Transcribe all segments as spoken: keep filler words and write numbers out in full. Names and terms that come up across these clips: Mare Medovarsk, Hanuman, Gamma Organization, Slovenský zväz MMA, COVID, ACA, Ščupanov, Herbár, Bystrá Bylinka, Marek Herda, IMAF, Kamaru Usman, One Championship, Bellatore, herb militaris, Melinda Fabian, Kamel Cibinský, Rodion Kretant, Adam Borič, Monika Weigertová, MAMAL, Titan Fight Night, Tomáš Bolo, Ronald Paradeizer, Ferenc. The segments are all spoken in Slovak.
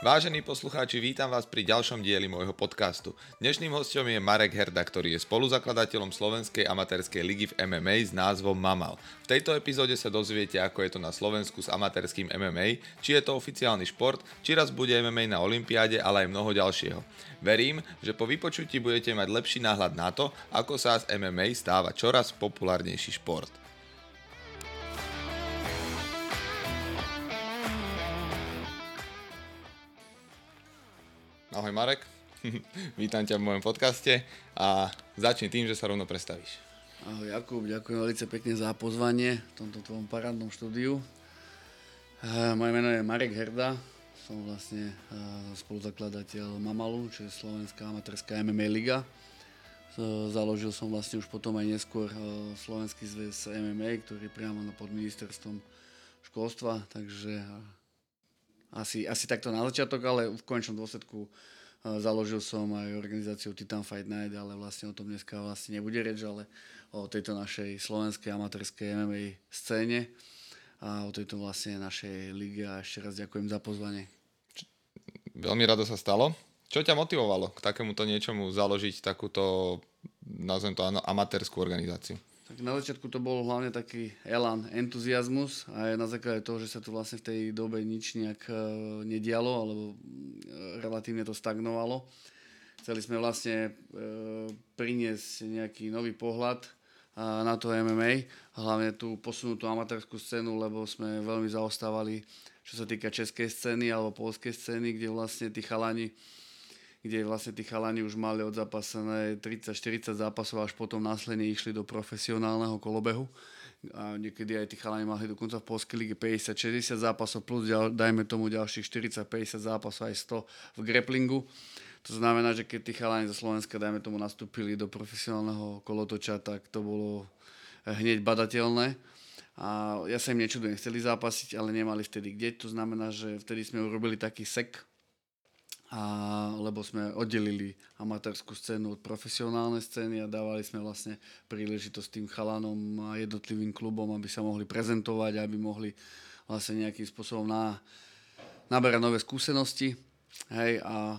Vážení poslucháči, vítam vás pri ďalšom dieli môjho podcastu. Dnešným hosťom je Marek Herda, ktorý je spoluzakladateľom Slovenskej amatérskej ligy v em em á s názvom MAMAL. V tejto epizóde sa dozviete, ako je to na Slovensku s amatérským em em á, či je to oficiálny šport, či raz bude em em á na olympiáde, ale aj mnoho ďalšieho. Verím, že po vypočutí budete mať lepší náhľad na to, ako sa z em em á stáva čoraz populárnejší šport. Ahoj Marek, vítam ťa v mojom podcaste a začni tým, že sa rovno predstavíš. Ahoj Jakub, ďakujem veľmi pekne za pozvanie v tomto tvojom parádnom štúdiu. Moje meno je Marek Herda, som vlastne spoluzakladateľ Mamalu, čo je Slovenská amatérska em em á liga. Založil som vlastne už potom aj neskôr Slovenský zväz em em á, ktorý je priamo pod ministerstvom školstva, takže... Asi, asi takto na začiatok, ale v konečnom dôsledku založil som aj organizáciu Titan Fight Night, ale vlastne o tom dneska vlastne nebude reč, ale o tejto našej slovenskej amatérskej em em á scéne a o tejto vlastne našej lige a ešte raz ďakujem za pozvanie. Veľmi rado sa stalo. Čo ťa motivovalo k takémuto niečomu založiť takúto, nazvem to amatérskú organizáciu? Tak na začiatku to bol hlavne taký elan, entuziasmus a na základe toho, že sa tu vlastne v tej dobe nič nejak nedialo alebo relatívne to stagnovalo. Chceli sme vlastne priniesť nejaký nový pohľad na to em em á, hlavne tú posunutú amatérskú scénu, lebo sme veľmi zaostávali, čo sa týka českej scény alebo poľskej scény, kde vlastne tí chalani kde vlastne tí chalani už mali odzapasené tridsať štyridsať zápasov, až potom následne išli do profesionálneho kolobehu. A niekedy aj tí chalani mali dokonca v poľskej lige päťdesiat šesťdesiat zápasov, plus dajme tomu ďalších štyridsať päťdesiat zápasov, aj sto v grapplingu. To znamená, že keď tí chalani zo Slovenska, dajme tomu, nastúpili do profesionálneho kolotoča, tak to bolo hneď badateľné. A ja sa im nečudujem, chceli zápasiť, ale nemali vtedy kde. To znamená, že vtedy sme urobili taký sek, A, lebo sme oddelili amatérskú scénu od profesionálnej scény a dávali sme vlastne príležitosť tým chalanom a jednotlivým klubom, aby sa mohli prezentovať, aby mohli vlastne nejakým spôsobom na, naberať nové skúsenosti. Hej, a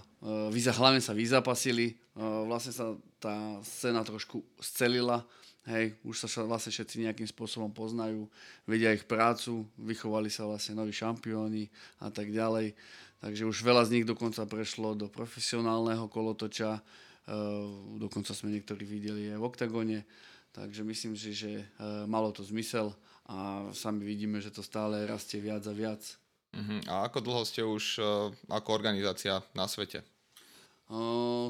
e, hlavne sa vyzapasili, e, vlastne sa tá scéna trošku scelila, hej, už sa vlastne všetci nejakým spôsobom poznajú, vedia ich prácu, vychovali sa vlastne noví šampióni a tak ďalej. Takže už veľa z nich dokonca prešlo do profesionálneho kolotoča. E, dokonca sme niektorí videli aj v oktagóne. Takže myslím si, že e, malo to zmysel a sami vidíme, že to stále rastie viac a viac. Uh-huh. A ako dlho ste už e, ako organizácia na svete? E,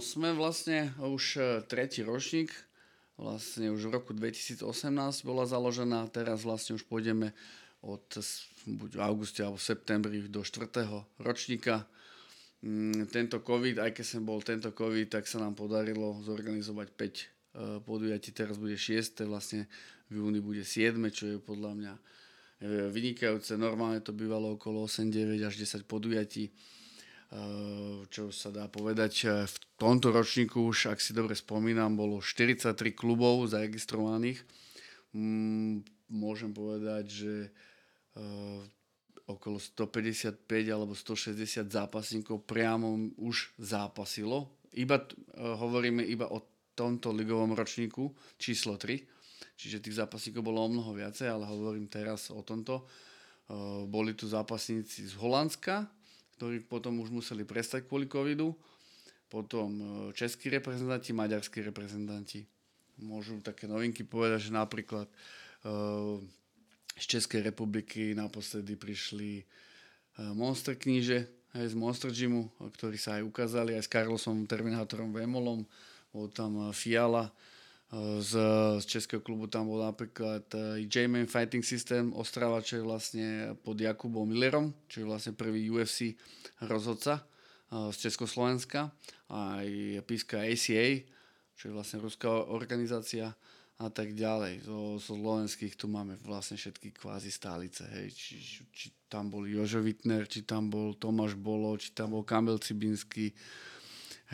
sme vlastne už tretí ročník. Vlastne už v roku dvetisícosemnásť bola založená. Teraz vlastne už pôjdeme od buď v auguste alebo v septembri do štvrtého ročníka. Tento COVID, aj keď som bol tento COVID, tak sa nám podarilo zorganizovať päť podujatí, teraz bude šieste, vlastne v júni bude siedme, čo je podľa mňa vynikajúce. Normálne to bývalo okolo osem, deväť až desať podujatí, čo sa dá povedať. V tomto ročníku už, ak si dobre spomínam, bolo štyridsaťtri klubov zaregistrovaných. Môžem povedať, že Uh, okolo stopäťdesiatpäť alebo stošesťdesiat zápasníkov priamo už zápasilo. Iba, uh, hovoríme iba o tomto ligovom ročníku číslo tri, čiže tých zápasníkov bolo o mnoho viacej, ale hovorím teraz o tomto. Uh, boli tu zápasníci z Holandska, ktorí potom už museli prestať kvôli covidu, potom uh, českí reprezentanti, maďarskí reprezentanti. Môžu také novinky povedať, že napríklad uh, z Českej republiky naposledy prišli Monster kníže z Monster Gymu, ktorí sa aj ukázali, aj s Karlosom Terminátorom Vemolom, bol tam Fiala, z, z Českého klubu tam bol napríklad J-Man Fighting System Ostrava, čo je vlastne pod Jakubom Millerom, čo je vlastne prvý ú ef cé rozhodca z Československa, aj píska á cé á, čo je vlastne ruská organizácia, a tak ďalej. Zo slovenských tu máme vlastne všetky kvázi stálice. Hej. Či, či tam bol Jožo Wittner, či tam bol Tomáš Bolo, či tam bol Kamel Cibinský.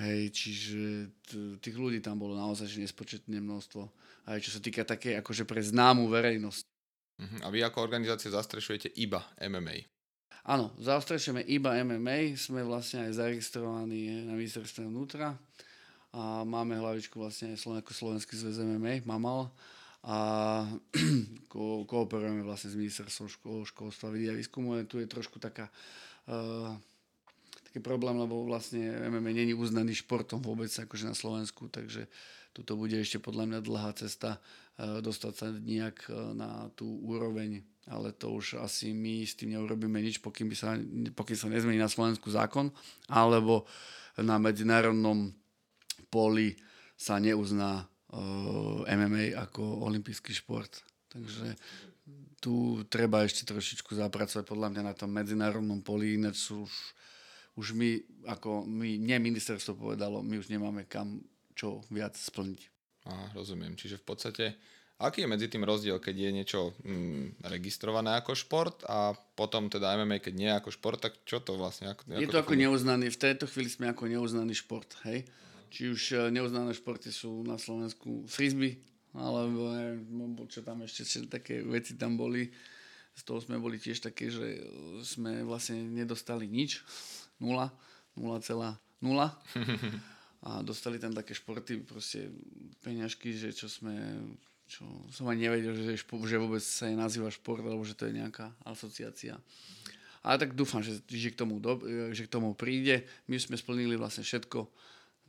Hej, čiže t- tých ľudí tam bolo naozaj nespočetné množstvo. Aj čo sa týka také akože pre známú verejnosť. Uh-huh. A vy ako organizácia zastrešujete iba em em á? Áno, zastrešujeme iba em em á, sme vlastne aj zaregistrovaní na ministerstve vnútra a máme hlavičku vlastne aj ako Slovenský zväz em em á, MAMAL, a ko- kooperujeme vlastne s ministerstvom škol- školstva, vedia a výskumu. Tu je trošku taká, uh, taký problém, lebo vlastne em em á nie je uznaný športom vôbec akože na Slovensku, takže tuto bude ešte podľa mňa dlhá cesta uh, dostať sa nejak uh, na tú úroveň. Ale to už asi my s tým neurobíme nič, pokým by sa, pokým sa nezmení na Slovensku zákon, alebo na medzinárodnom poli sa neuzná uh, em em á ako olympijský šport. Takže tu treba ešte trošičku zapracovať podľa mňa na tom medzinárodnom poli, ináč už, už my, ako my, nie ministerstvo povedalo, my už nemáme kam čo viac splniť. Á, rozumiem, čiže v podstate... Aký je medzi tým rozdiel, keď je niečo mm, registrované ako šport a potom teda em em á, keď nie je ako šport, tak čo to vlastne? Ako, ako je to, to ako neuznaný, v tejto chvíli sme ako neuznaný šport, hej? Či už neuznané športy sú na Slovensku frisbee, alebo čo tam ešte, čo také veci tam boli, z toho sme boli tiež také, že sme vlastne nedostali nič, nula, nula celá nula. A dostali tam také športy, proste peňažky, že čo sme... Čo som ani nevedel, že, že vôbec sa je nazýva šport, alebo že to je nejaká asociácia. Ale tak dúfam, že, že, k tomu do, že k tomu príde. My sme splnili vlastne všetko,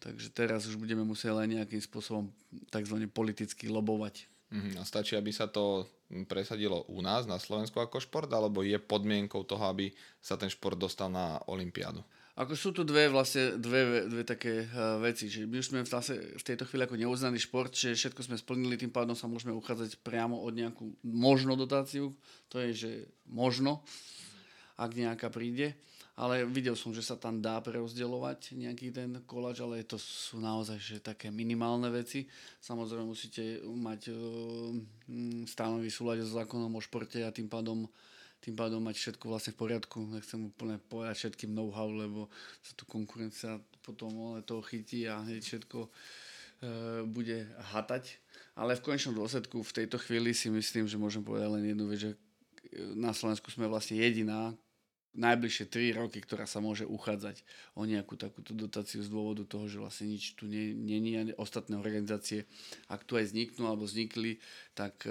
takže teraz už budeme musieť len nejakým spôsobom takzvané politicky lobovať. Mm-hmm. A stačí, aby sa to presadilo u nás na Slovensku ako šport, alebo je podmienkou toho, aby sa ten šport dostal na olympiádu? Ako sú tu dve vlastne dve, dve také uh, veci, že my už sme v tejto chvíli ako neuznaný šport, že všetko sme splnili, tým pádom sa môžeme uchádzať priamo od nejakú možno dotáciu, to je, že možno, ak nejaká príde, ale videl som, že sa tam dá prerozdeľovať nejaký ten koláč, ale to sú naozaj že také minimálne veci. Samozrejme musíte mať uh, stanový súľad s zákonom o športe a tým pádom tým pádom mať všetko vlastne v poriadku. Nechcem úplne povedať všetkým know-how, lebo sa tu konkurencia potom ale toho chytí a hneď všetko e, bude hatať. Ale v konečnom dôsledku v tejto chvíli si myslím, že môžem povedať len jednu vec, že na Slovensku sme vlastne jediná najbližšie tri roky, ktorá sa môže uchádzať o nejakú takúto dotáciu z dôvodu toho, že vlastne nič tu nie, nie, nie je. Ostatné organizácie, ak tu aj vzniknú alebo vznikli, tak e,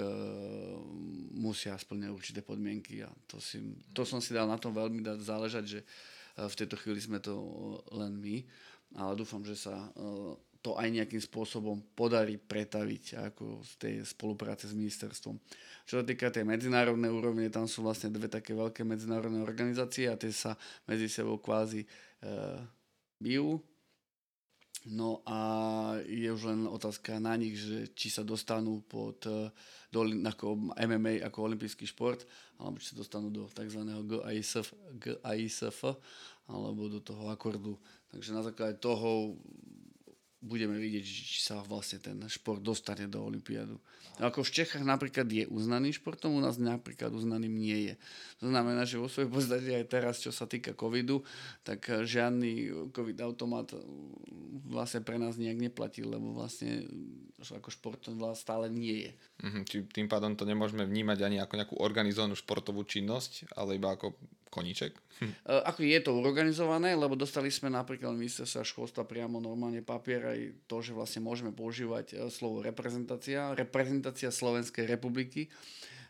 musia splňať určité podmienky a to, si, to som si dal na tom veľmi dať záležať, že v tejto chvíli sme to len my, ale dúfam, že sa e, to aj nejakým spôsobom podarí pretaviť ako z tej spolupráce s ministerstvom. Čo sa týka tej medzinárodnej úrovne, tam sú vlastne dve také veľké medzinárodné organizácie a tie sa medzi sebou kvázi e, bijú. No a je už len otázka na nich, že či sa dostanú pod do, ako em em á ako olympijský šport, alebo či sa dostanú do tzv. gé á es ef, gé á es ef alebo do toho akordu. Takže na základe toho budeme vidieť, či sa vlastne ten šport dostane do olympiádu. Ako v Čechách napríklad je uznaný športom, u nás napríklad uznaným nie je. To znamená, že vo svojej podstate aj teraz, čo sa týka covidu, tak žiadny covid automat vlastne pre nás nejak neplatí, lebo vlastne ako šport stále nie je. Mhm, či tým pádom to nemôžeme vnímať ani ako nejakú organizovanú športovú činnosť, ale iba ako koníček? Hm. Ako je to organizované, lebo dostali sme napríklad ministerstva školstva priamo normálne papier aj to, že vlastne môžeme používať slovo reprezentácia, reprezentácia Slovenskej republiky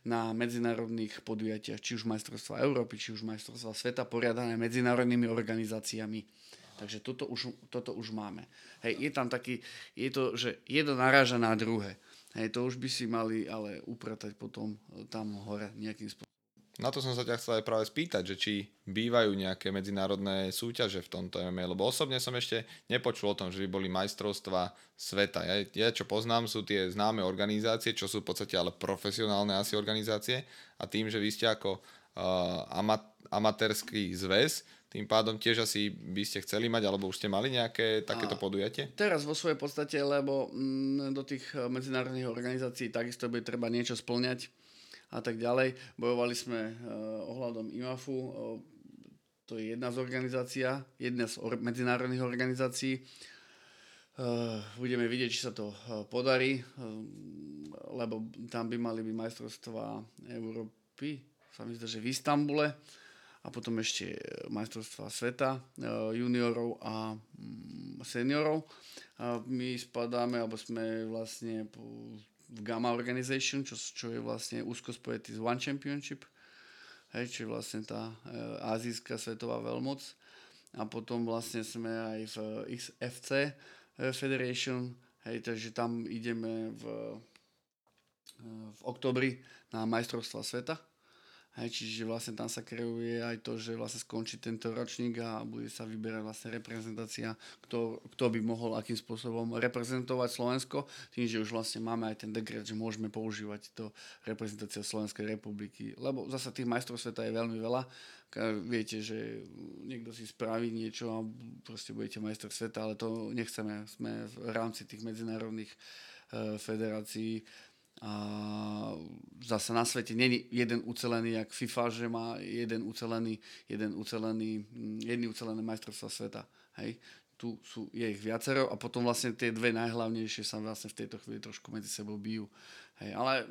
na medzinárodných podujatiach, či už majstrovstvá Európy, či už majstrovstvá sveta poriadané medzinárodnými organizáciami. Takže toto už, toto už máme. Hej, je tam taký, je to, že jedno naráža na druhé. Hej, to už by si mali ale upratať potom tam hore nejakým spôsobom. Na to som sa ťa chcel aj práve spýtať, že či bývajú nejaké medzinárodné súťaže v tomto em em á, lebo osobne som ešte nepočul o tom, že by boli majstrovstvá sveta. Ja, ja čo poznám, sú tie známe organizácie, čo sú v podstate ale profesionálne asi organizácie a tým, že vy ste ako uh, ama- amatérsky zväz, tým pádom tiež asi by ste chceli mať, alebo už ste mali nejaké takéto podujatie? Teraz vo svojej podstate, lebo mm, do tých medzinárodných organizácií takisto by treba niečo spĺňať a tak ďalej. Bojovali sme uh, ohľadom IMAFu, uh, to je jedna z organizácií, jedna z or- medzinárodných organizácií. Uh, budeme vidieť, či sa to uh, podarí, uh, lebo tam by mali byť majstrovstvá Európy, sa mi zdá, že v Istanbule, a a potom ešte majstrovstvá sveta juniorov a seniorov. A my spadáme, alebo sme vlastne v Gamma Organization, čo, čo je vlastne úzko spojený s One Championship, hej, čo je vlastne tá azijská svetová veľmoc. A potom vlastne sme aj v X F C Federation, hej, takže tam ideme v, v októbri na majstrovstvá sveta. Hej, čiže vlastne tam sa kreuje aj to, že vlastne skončí tento ročník a bude sa vyberať vlastne reprezentácia, kto, kto by mohol akým spôsobom reprezentovať Slovensko, tým, že už vlastne máme aj ten dekret, že môžeme používať to reprezentácia Slovenskej republiky, lebo zasa tých majstrov sveta je veľmi veľa. Viete, že niekto si spraví niečo a proste budete majster sveta, ale to nechceme. Sme v rámci tých medzinárodných uh, federácií. A zase na svete není jeden ucelený, jak FIFA, že má jeden ucelený, jeden ucelený, jedný ucelené majstrovstvá sveta. Hej. Tu sú, je ich viacero a potom vlastne tie dve najhlavnejšie sa vlastne v tejto chvíli trošku medzi sebou bijú. Hej. Ale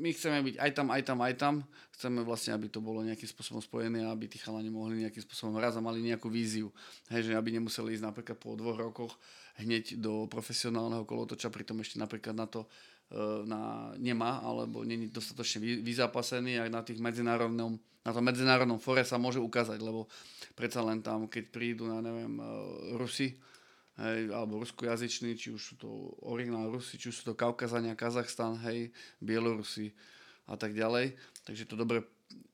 my chceme byť aj tam, aj tam, aj tam. Chceme vlastne, aby to bolo nejakým spôsobom spojené, aby tí chalani mohli nejakým spôsobom raz a mali nejakú víziu. Hej, že aby nemuseli ísť napríklad po dvoch rokoch hneď do profesionálneho kolotoča, pritom ešte napríklad na to na, nemá, alebo není dostatočne vyzápasený, aj na, tých medzinárodnom, na tom medzinárodnom fóre sa môže ukázať, lebo predsa len tam, keď prídu na, neviem, Rusi, hej, alebo ruskojazyční, či už sú to originál Rusi, či už sú to Kaukazania, Kazachstan, hej, Bielorusi a tak ďalej, takže to dobre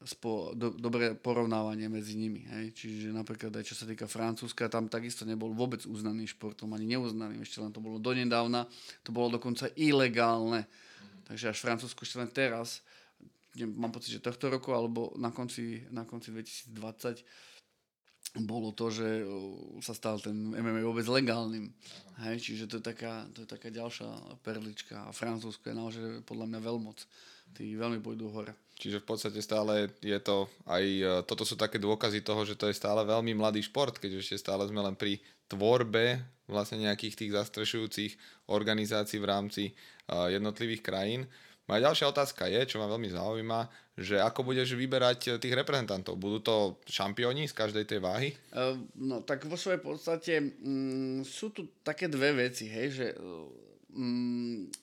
Spo, do, dobré porovnávanie medzi nimi. Hej. Čiže napríklad aj čo sa týka Francúzska, tam takisto nebol vôbec uznaný športom, ani neuznaný, ešte len to bolo donedávna, to bolo dokonca ilegálne. Mm-hmm. Takže až Francúzsko ešte len teraz, mám pocit, že tohto roku, alebo na konci, na konci dvetisícdvadsať bolo to, že sa stal ten M M A vôbec legálnym. Hej, čiže to je, taká, to je taká ďalšia perlička. A Francúzsko je naozaj podľa mňa veľmoc. Tí veľmi pôjdu hore. Čiže v podstate stále je to aj... Toto sú také dôkazy toho, že to je stále veľmi mladý šport, keďže ešte stále sme len pri tvorbe vlastne nejakých tých zastrešujúcich organizácií v rámci jednotlivých krajín. Moja ďalšia otázka je, čo ma veľmi zaujíma, že ako budeš vyberať tých reprezentantov? Budú to šampióni z každej tej váhy? No tak vo svojej podstate mm, sú tu také dve veci, hej, že mm,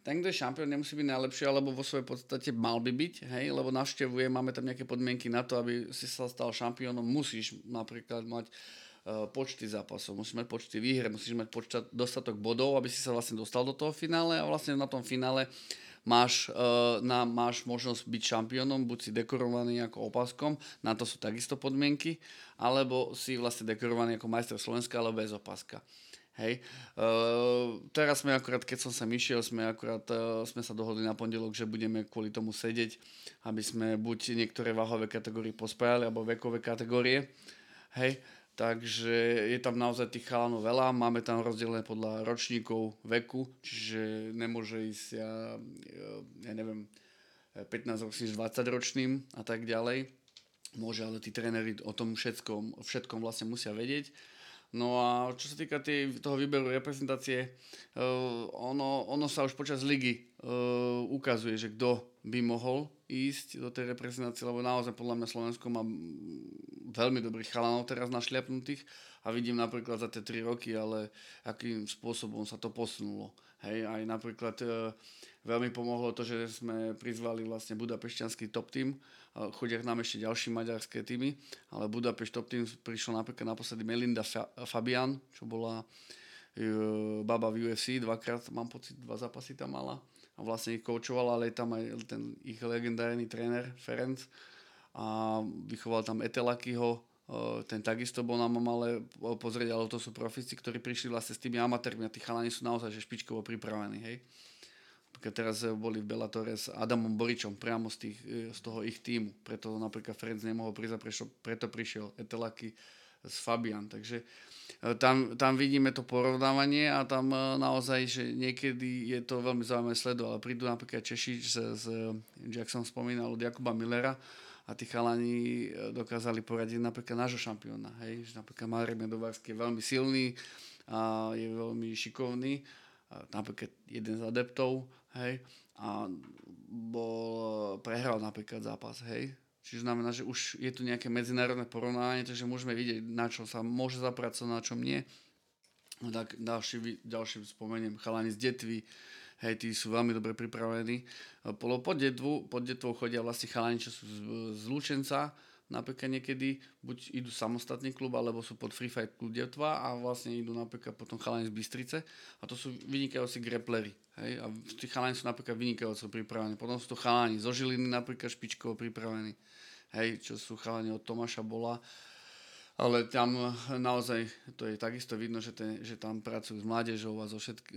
ten, kto je šampión, nemusí byť najlepší, alebo vo svojej podstate mal by byť, hej, lebo navštevuje, máme tam nejaké podmienky na to, aby si sa stal šampiónom, musíš napríklad mať počty zápasov, musíš mať počty výher, musíš mať počta, dostatok bodov, aby si sa vlastne dostal do toho finále a vlastne na tom finále máš, uh, na, máš možnosť byť šampiónom, buď si dekorovaný ako opaskom, na to sú takisto podmienky, alebo si vlastne dekorovaný ako majster Slovenska, ale bez opaska. Hej. Uh, teraz sme akurát, keď som sa myšiel, sme akurát uh, sme sa dohodli na pondelok, že budeme kvôli tomu sedieť, aby sme buď niektoré váhové kategórie pospájali, alebo vekové kategórie. Hej. Takže je tam naozaj tých chalanov veľa, máme tam rozdelené podľa ročníkov veku, čiže nemôže ísť, ja, ja neviem, pätnásťročným, dvadsaťročným a tak ďalej. Môže, ale tí tréneri o tom všetkom, všetkom vlastne musia vedieť. No a čo sa týka tej, toho výberu reprezentácie, uh, ono, ono sa už počas ligy uh, ukazuje, že kto by mohol ísť do tej reprezentácie, lebo naozaj podľa mňa Slovensko má veľmi dobrých chalanov teraz našliapnutých a vidím napríklad za tie tri roky, ale akým spôsobom sa to posunulo. Hej, aj napríklad uh, veľmi pomohlo to, že sme prizvali vlastne budapešťanský top team, chodiach nám ešte ďalší maďarské týmy, ale Budapest Top Team prišla napríklad naposledy Melinda Fabian, čo bola uh, baba v U F C, dvakrát mám pocit, dva zápasy tam mala a vlastne ich koučovala, ale tam aj ten ich legendárny tréner Ferenc a vychoval tam Etelakiho, uh, ten takisto bol na MAMALe pozrieť, ale to sú profíci, ktorí prišli vlastne s tými amatérmi a tí chalani sú naozaj že špičkovo pripravení, hej. Keď teraz boli v Bellatore s Adamom Boričom priamo z, tých, z toho ich týmu. Preto napríklad Ferenc nemohol prísť, preto prišiel Etelaki s Fabian. Takže tam, tam vidíme to porovnávanie a tam naozaj, že niekedy je to veľmi zaujímavé sledo, ale prídu napríklad Češi z, z jak som spomínal, od Jakuba Millera a tí chalani dokázali poradiť napríklad nášho šampióna. Hej? Že napríklad Mare Medovarsk je veľmi silný a je veľmi šikovný. Napríklad jeden z adeptov, hej, a bol, prehral napríklad zápas, hej, Čiže znamená, že už je tu nejaké medzinárodné porovnanie, takže môžeme vidieť, na čo sa môže zapracovať, na čom nie. No tak ďalší, ďalším spomeniem chalani z Detvy, hej, tí sú veľmi dobre pripravení. Pod Detvu, pod Detvou chodia vlastne chalani, čo sú z, z Lučenca, napríklad niekedy, buď idú samostatný klub, alebo sú pod Free Fight Club Detva a vlastne idú napríklad potom chalani z Bystrice a to sú vynikajúci grappleri, hej, a tí chalani sú napríklad vynikajúco pripravení. Potom sú to chalani zo Žiliny napríklad špičkovo pripravení, hej, čo sú chalani od Tomáša Bola, ale tam naozaj to je takisto vidno, že, te, že tam pracujú s mládežou a zo všetky,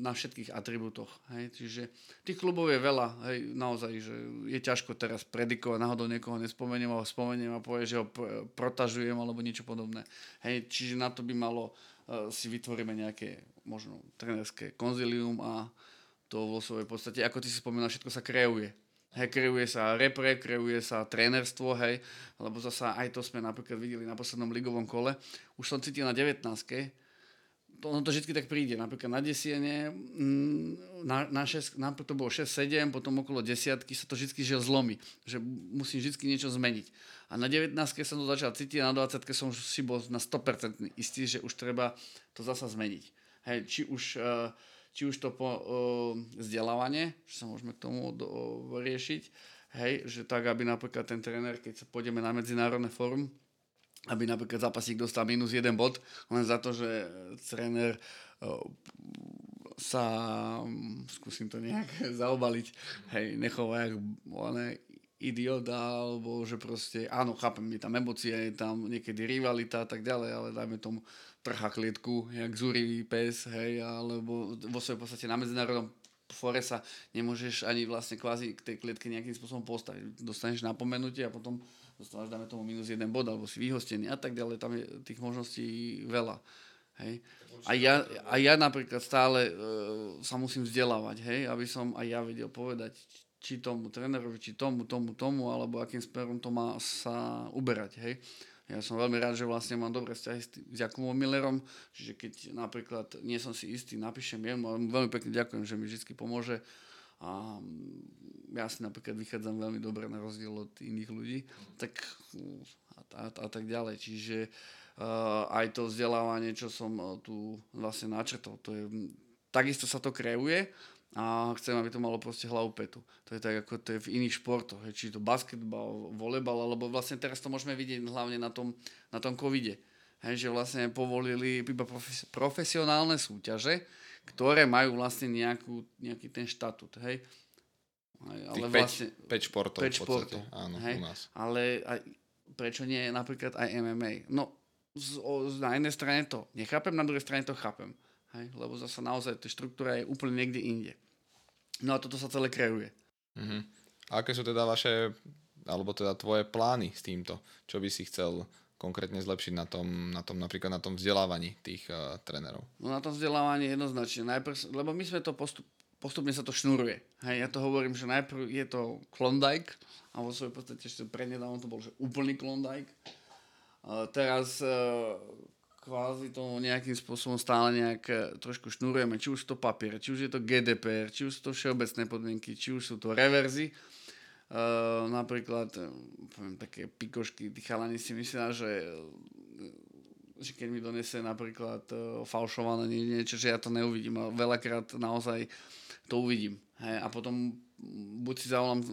na všetkých atribútoch, hej, čiže tých klubov je veľa, hej, naozaj, že je ťažko teraz predikovať, náhodou niekoho nespomeniem a ho spomeniem a povie, že ho protažujem alebo niečo podobné, hej, čiže na to by malo, si vytvoríme nejaké možno trenerské konzilium a to vo svojej podstate, ako ty si spomínal, všetko sa kreuje. Hej, kreuje sa repre, kreuje sa trénerstvo, hej, lebo zasa aj to sme napríklad videli na poslednom ligovom kole. Už som cítil na devätnástke, ono to vždy tak príde, napríklad na desiene, na, na šesť, napríklad to bolo šesť sedem, potom okolo desiatky sa to vždy že zlomí, že musím vždy niečo zmeniť. A na devätnástke som to začal cítiť a na dvadsiatke som už si bol na sto percent istý, že už treba to zasa zmeniť. Hej, či už... Uh, či už to po, uh, vzdelávanie, že sa môžeme k tomu do, uh, riešiť, hej, že tak, aby napríklad ten tréner, keď sa pôjdeme na medzinárodné fórum, aby napríklad zápasník dostal minus jeden bod, len za to, že tréner uh, sa, um, skúsim to nejak zaobaliť, hej, nechová jak oné idiota, alebo že proste, áno, chápem, je tam emócia, je tam niekedy rivalita a tak ďalej, ale dajme tomu trhá klietku, jak zúrivý pes, hej, alebo vo svojej podstate na medzinárodnom fóre sa nemôžeš ani vlastne kvázi k tej klietke nejakým spôsobom postaviť. Dostaneš napomenutie a potom dostávaš, dáme tomu, minus jeden bod, alebo si vyhostený a tak ďalej, tam je tých možností veľa, hej. A ja, a ja napríklad stále e, sa musím vzdelávať, hej, aby som aj ja vedel povedať, či tomu trénerovi, či tomu, tomu, tomu, alebo akým smerom to má sa uberať, hej. Ja som veľmi rád, že vlastne mám dobré vzťahy s, tým, s Jakubom Millerom, čiže keď napríklad nie som si istý, napíšem jemu, ale veľmi pekne ďakujem, že mi vždy pomôže a ja si napríklad vychádzam veľmi dobre na rozdiel od iných ľudí, tak a, a, a tak ďalej, čiže uh, aj to vzdelávanie, čo som tu vlastne načrtol, to je, takisto sa to kreuje a chcem, aby to malo proste hlavu petu. To je tak, ako to je v iných športoch, hej, či to basketbal, volejbal, alebo vlastne teraz to môžeme vidieť hlavne na tom, na tom covide, hej, že vlastne povolili iba profes- profesionálne súťaže, ktoré majú vlastne nejakú, nejaký ten štatút, hej. Ale vlastne päť športov v podstate, áno, hej, u nás. Ale aj, prečo nie napríklad aj em em á? No, z, o, na jednej strane to nechápem, na druhej strane to chápem, hej, lebo zasa naozaj tá štruktúra je úplne niekde inde. No a toto sa celé kreuje. Uh-huh. A aké sú teda vaše, alebo teda tvoje plány s týmto? Čo by si chcel konkrétne zlepšiť na tom, na tom napríklad na tom vzdelávaní tých uh, trénerov? No na tom vzdelávaní jednoznačne. Najprv, lebo my sme to postup, postupne sa to šnúruje. Hej, ja to hovorím, že najprv je to Klondike a vo svojej podstate ešte prednedávno to bol že úplný Klondike. Uh, teraz... Uh, kvázi to nejakým spôsobom stále nejak trošku šnúrujeme, či už sú to papiere, či už je to gé dé pé er, či už sú to všeobecné podmienky, či už sú to reverzy. Uh, napríklad, poviem, také pikošky, tí chalani si myslia, že, že keď mi donese napríklad uh, falšované niečo, že ja to neuvidím a veľakrát naozaj to uvidím. Hej, a potom buď si zavolám uh,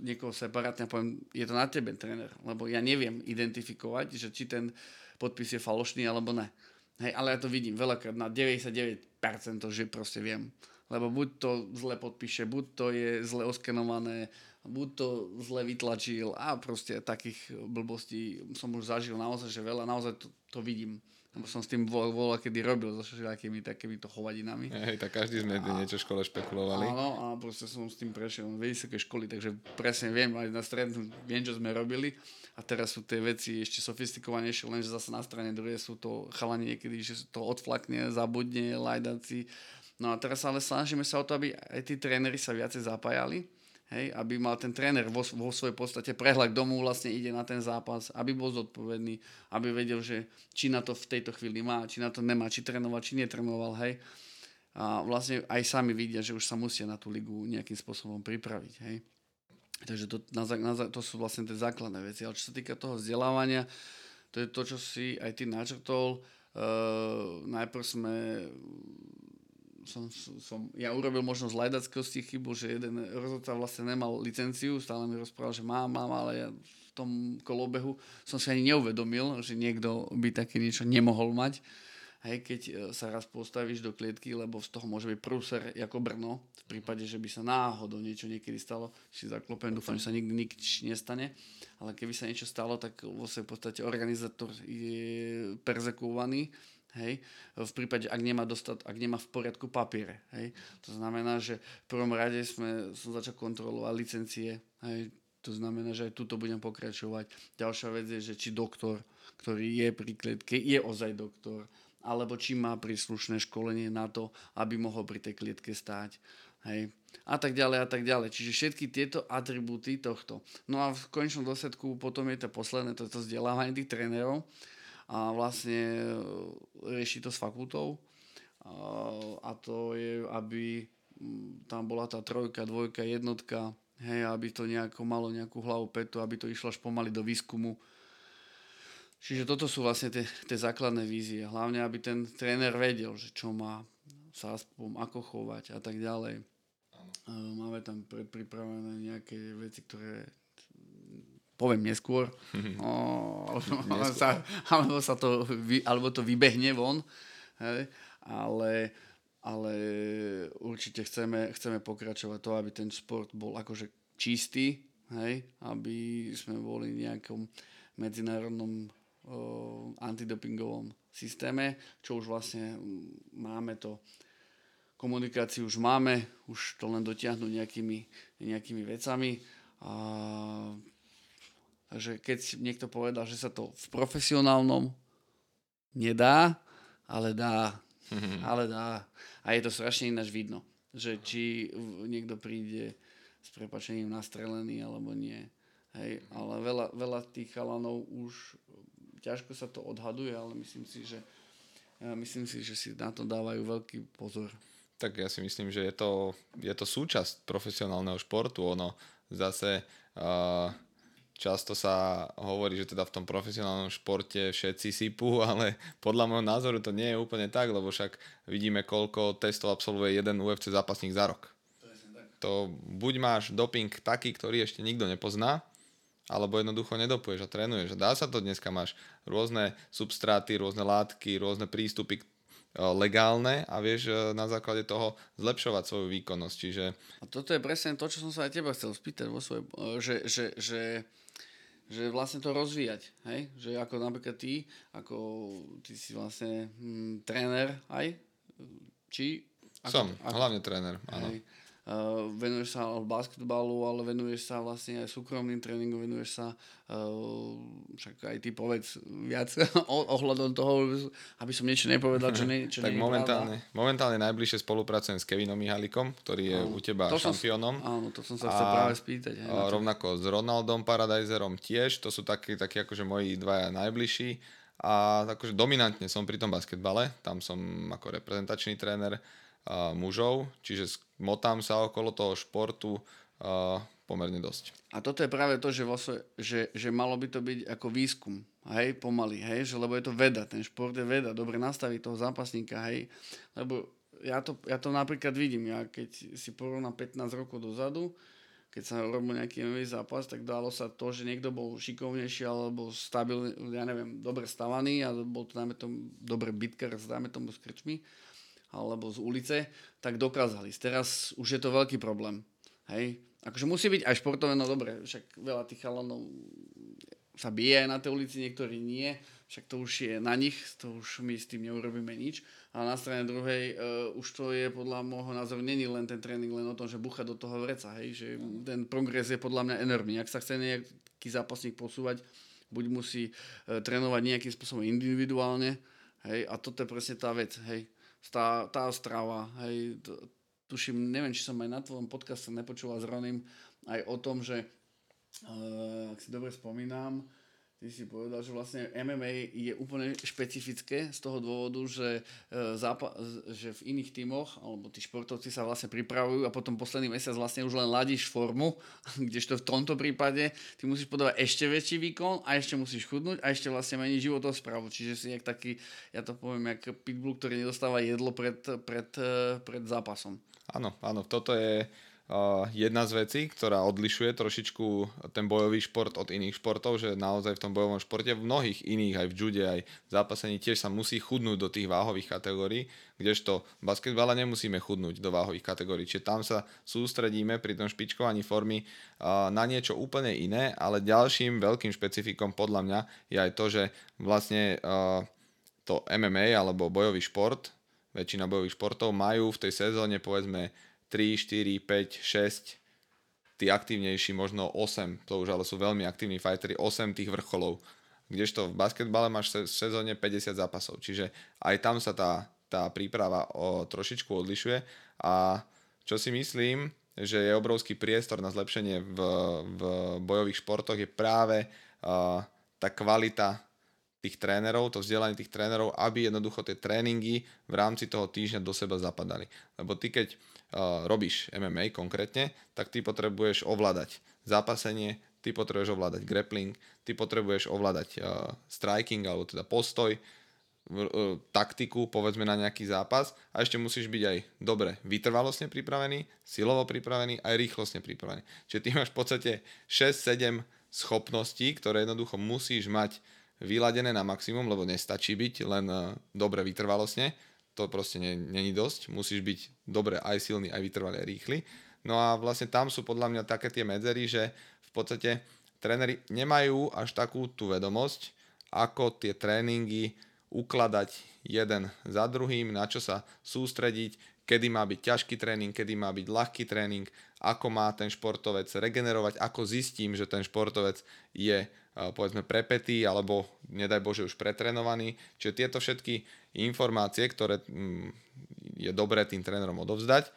niekoho separátne a poviem, je to na tebe, tréner, lebo ja neviem identifikovať, že či ten podpis je falošný alebo ne. Hej, ale ja to vidím veľakrát na deväťdesiatdeväť percent, že proste viem. Lebo buď to zle podpíše, buď to je zle oskenované, buď to zle vytlačil a proste takých blbostí som už zažil naozaj, že veľa, naozaj to, to vidím. Lebo som s tým voľa, voľa kedy robil so všetkými takýmito chovadinami. Hej, tak každý sme a, niečo v škole špekulovali. Áno, a proste som s tým prešiel v vysokej školy, takže presne viem, aj na strednú viem, čo sme robili. A teraz sú tie veci ešte sofistikovanejšie, lenže zase na strane druhé sú to chalanie niekedy, že to odflakne, zabudne, lajdaci. No a teraz ale snažíme sa o to, aby aj tí tréneri sa viacej zapájali. Hej, aby mal ten tréner vo, vo svojej podstate prehľad, kto mu vlastne ide na ten zápas, aby bol zodpovedný, aby vedel, že či na to v tejto chvíli má, či na to nemá, či trénoval, či netrénoval, hej. A vlastne aj sami vidia, že už sa musia na tú ligu nejakým spôsobom pripraviť, hej. Takže to, na, na, to sú vlastne tie základné veci. Ale čo sa týka toho vzdelávania, to je to, čo si aj ty načrtol. Uh, najprv sme... Som, som, ja urobil možno z lajdackostí chybu, že jeden rozhodca vlastne nemal licenciu, stále mi rozprával, že mám, mám, ale ja v tom kolobehu som si ani neuvedomil, že niekto by také niečo nemohol mať. Hej, keď sa raz postavíš do klietky, lebo z toho môže byť prúser ako Brno, v prípade, že by sa náhodou niečo niekedy stalo, si zaklopem, dúfam, že sa nikdy nič nestane, ale keby sa niečo stalo, tak vo svojej podstate organizátor je perzekúvaný. Hej, v prípade, ak nemá, dostat, ak nemá v poriadku papiere. Hej. To znamená, že v prvom rade sme, som začal kontrolovať licencie. Hej. To znamená, že aj tuto budem pokračovať. Ďalšia vec je, že či doktor, ktorý je pri klietke, je ozaj doktor, alebo či má príslušné školenie na to, aby mohol pri tej klietke stáť. Hej. A tak ďalej, a tak ďalej. Čiže všetky tieto atribúty tohto. No a v konečnom dôsledku potom je to posledné, to je to vzdelávanie tých trénerov, a vlastne rieši to s fakultou a to je, aby tam bola tá trojka, dvojka, jednotka, hej, aby to nejako malo nejakú hlavu, petu, aby to išlo až pomaly do výskumu. Čiže toto sú vlastne tie, tie základné vízie. Hlavne, aby ten tréner vedel, že čo má sa aspoň ako chovať a tak ďalej. Máme tam predpripravené nejaké veci, ktoré poviem neskôr, o, alebo, neskôr. Sa, alebo, sa to, alebo to vybehne von, hej? Ale, ale určite chceme, chceme pokračovať to, aby ten šport bol akože čistý, hej? Aby sme boli v nejakom medzinárodnom o, antidopingovom systéme, čo už vlastne máme to. Komunikáciu už máme, už to len dotiahnuť nejakými, nejakými vecami a takže keď niekto povedal, že sa to v profesionálnom nedá, ale dá. Ale dá. A je to strašne ináč vidno. Že či niekto príde s prepáčením nastrelený, alebo nie. Hej. Ale veľa, veľa tých chalanov už ťažko sa to odhaduje, ale myslím si, že, myslím si, že si na to dávajú veľký pozor. Tak ja si myslím, že je to, je to súčasť profesionálneho športu. Ono zase... Uh... Často sa hovorí, že teda v tom profesionálnom športe všetci sypú, ale podľa môjho názoru to nie je úplne tak, lebo však vidíme, koľko testov absolvuje jeden ú ef cé zápasník za rok. To buď máš doping taký, ktorý ešte nikto nepozná, alebo jednoducho nedopuješ a trénuješ. Dá sa to dneska, máš rôzne substráty, rôzne látky, rôzne prístupy legálne a vieš na základe toho zlepšovať svoju výkonnosť. Čiže... A toto je presne to, čo som sa aj teba chcel spýtať vo svojej... že, že, že... že vlastne to rozvíjať, hej? Že ako napríklad ty, ako ty si vlastne hm, tréner aj? Či? Ako, Som, ako, hlavne tréner, áno. Uh, venuješ sa basketbalu, ale venuješ sa vlastne aj súkromným tréningom, venuješ sa, uh, však aj ty povedz viac ohľadom toho, aby som niečo nepovedal, čo nie je Tak momentálne, momentálne najbližšie spolupracujem s Kevinom Mihalíkom, ktorý je áno, u teba to šampiónom. Som, áno, to som sa chcel práve spýtať. Hej, rovnako s Ronaldom Paradeizerom tiež, to sú takí, takí akože moji dvaja najbližší a akože dominantne som pri tom basketbale, tam som ako reprezentačný tréner mužov, čiže motám sa okolo toho športu uh, pomerne dosť. A toto je práve to, že, vlastne, že, že malo by to byť ako výskum, hej, pomaly, hej, že lebo je to veda, ten šport je veda, dobre nastaviť toho zápasníka, hej, lebo ja to, ja to napríklad vidím, ja keď si porovnám pätnásť rokov dozadu, keď sa robil nejaký em em á zápas, tak dalo sa to, že niekto bol šikovnejší alebo stabilný, ja neviem, dobre stavaný a bol to, dáme tomu, dobre bitkar, dáme tomu s krčmi, alebo z ulice, tak dokázali. Teraz už je to veľký problém. Hej? Akože musí byť aj športové, no dobre, však veľa tých chalanov sa bije na tej ulici, niektorí nie, však to už je na nich, to už my s tým neurobíme nič. A na strane druhej, e, už to je podľa môjho názoru, není len ten tréning len o tom, že bucha do toho vreca, hej? Že ten progres je podľa mňa enormný. Ak sa chce nejaký zápasník posúvať, buď musí e, trénovať nejakým spôsobom individuálne, hej? A toto je presne tá vec, hej? Tá, tá strava, hej, tuším, neviem, či som aj na tvojom podcaste nepočúval s Ronim aj o tom, že e, ak si dobre spomínam, Ty si povedal, že vlastne em em á je úplne špecifické z toho dôvodu, že, zápa- že v iných tímoch, alebo tí športovci sa vlastne pripravujú a potom posledný mesiac vlastne už len ladíš formu, kdežto v tomto prípade ty musíš podávať ešte väčší výkon a ešte musíš chudnúť a ešte vlastne meniť životosprávu. Čiže si jak taký, ja to poviem, jak pitbull, ktorý nedostáva jedlo pred, pred, pred zápasom. Áno, áno, toto je... Uh, jedna z vecí, ktorá odlišuje trošičku ten bojový šport od iných športov, že naozaj v tom bojovom športe, v mnohých iných, aj v jude, aj v zápasení tiež sa musí chudnúť do tých váhových kategórií, kdežto v basketbale nemusíme chudnúť do váhových kategórií. Čiže tam sa sústredíme pri tom špičkovaní formy uh, na niečo úplne iné, ale ďalším veľkým špecifikom podľa mňa je aj to, že vlastne uh, to em em á alebo bojový šport, väčšina bojových športov majú v tej sezóne povedzme tri, štyri, päť, šesť, tí aktívnejší možno osem, to už ale sú veľmi aktívni fighteri, osem tých vrcholov. Kdežto v basketbale máš v sezóne päťdesiat zápasov, čiže aj tam sa tá, tá príprava o, trošičku odlišuje. A čo si myslím, že je obrovský priestor na zlepšenie v, v bojových športoch je práve uh, tá kvalita tých trénerov, to vzdelanie tých trénerov, aby jednoducho tie tréningy v rámci toho týždňa do seba zapadali. Lebo ty, keď uh, robíš em em á konkrétne, tak ty potrebuješ ovládať zápasenie, ty potrebuješ ovládať grappling, ty potrebuješ ovládať uh, striking, alebo teda postoj, uh, taktiku, povedzme na nejaký zápas, a ešte musíš byť aj dobre vytrvalostne pripravený, silovo pripravený, aj rýchlostne pripravený. Čiže ty máš v podstate šesť sedem schopností, ktoré jednoducho musíš mať vyladené na maximum, lebo nestačí byť len dobre vytrvalostne. To proste není dosť. Musíš byť dobre aj silný, aj vytrvalý, aj rýchly. No a vlastne tam sú podľa mňa také tie medzery, že v podstate tréneri nemajú až takú tú vedomosť, ako tie tréningy ukladať jeden za druhým, na čo sa sústrediť, kedy má byť ťažký tréning, kedy má byť ľahký tréning, ako má ten športovec regenerovať, ako zistím, že ten športovec je povedzme prepetý, alebo nedaj Bože už pretrenovaný. Čiže tieto všetky informácie, ktoré je dobré tým trénerom odovzdať,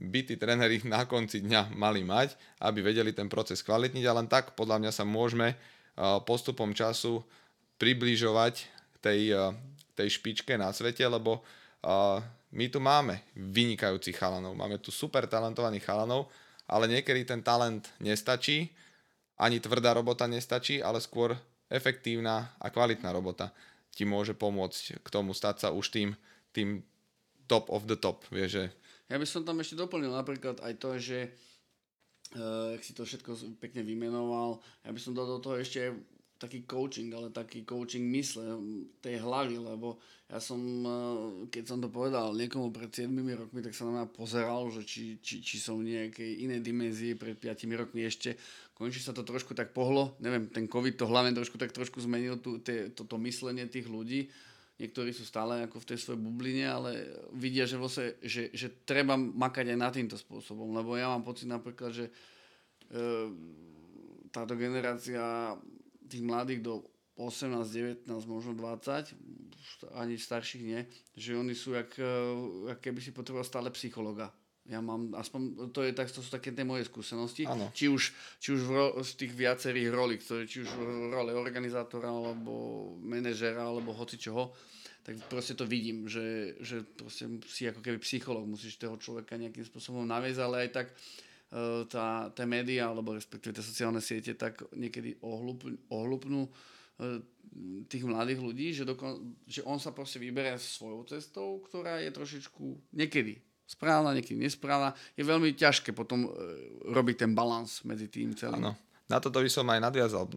by tí tréneri na konci dňa mali mať, aby vedeli ten proces kvalitniť, a len tak podľa mňa sa môžeme postupom času približovať tej, tej špičke na svete, lebo my tu máme vynikajúcich chalanov, máme tu super talentovaných chalanov, ale niekedy ten talent nestačí, ani tvrdá robota nestačí, ale skôr efektívna a kvalitná robota ti môže pomôcť k tomu stať sa už tým, tým top of the top. Vieš, že... Ja by som tam ešte doplnil napríklad aj to, že eh, ak si to všetko pekne vymenoval, ja by som dodal do toho ešte taký coaching, ale taký coaching mysle, tej hlavy, lebo ja som, keď som to povedal niekomu pred siedmimi rokmi, tak sa na mňa pozeral, že či, či, či som v nejakej inej dimenzii pred piatimi rokmi ešte. Konečne sa to trošku tak pohlo, neviem, ten COVID to hlavne trošku tak trošku zmenil tú, te, toto myslenie tých ľudí. Niektorí sú stále ako v tej svojej bubline, ale vidia, že, vlastne, že, že treba makať aj na týmto spôsobom, lebo ja mám pocit napríklad, že e, táto generácia tých mladých do osemnásť, devätnásť, možno dvadsať, ani starších nie, že oni sú, jak, jak keby si potreboval stále psychologa. Ja mám, aspoň, to, je, tak, to sú také tie moje skúsenosti, či už, či už v ro, z tých viacerých rolí, ktoré, či už v role organizátora, alebo manažera, alebo hocičoho, tak proste to vidím, že, že proste si ako keby psycholog, musíš toho človeka nejakým spôsobom naviesť, ale aj tak tá, tá média, alebo respektíve tie sociálne siete tak niekedy ohlúpnú tých mladých ľudí, že, dokon, že on sa proste vyberie svojou cestou, ktorá je trošičku niekedy správna, niekedy nesprávna. Je veľmi ťažké potom robiť ten balans medzi tým celým. Áno. Na toto by som aj nadviazal.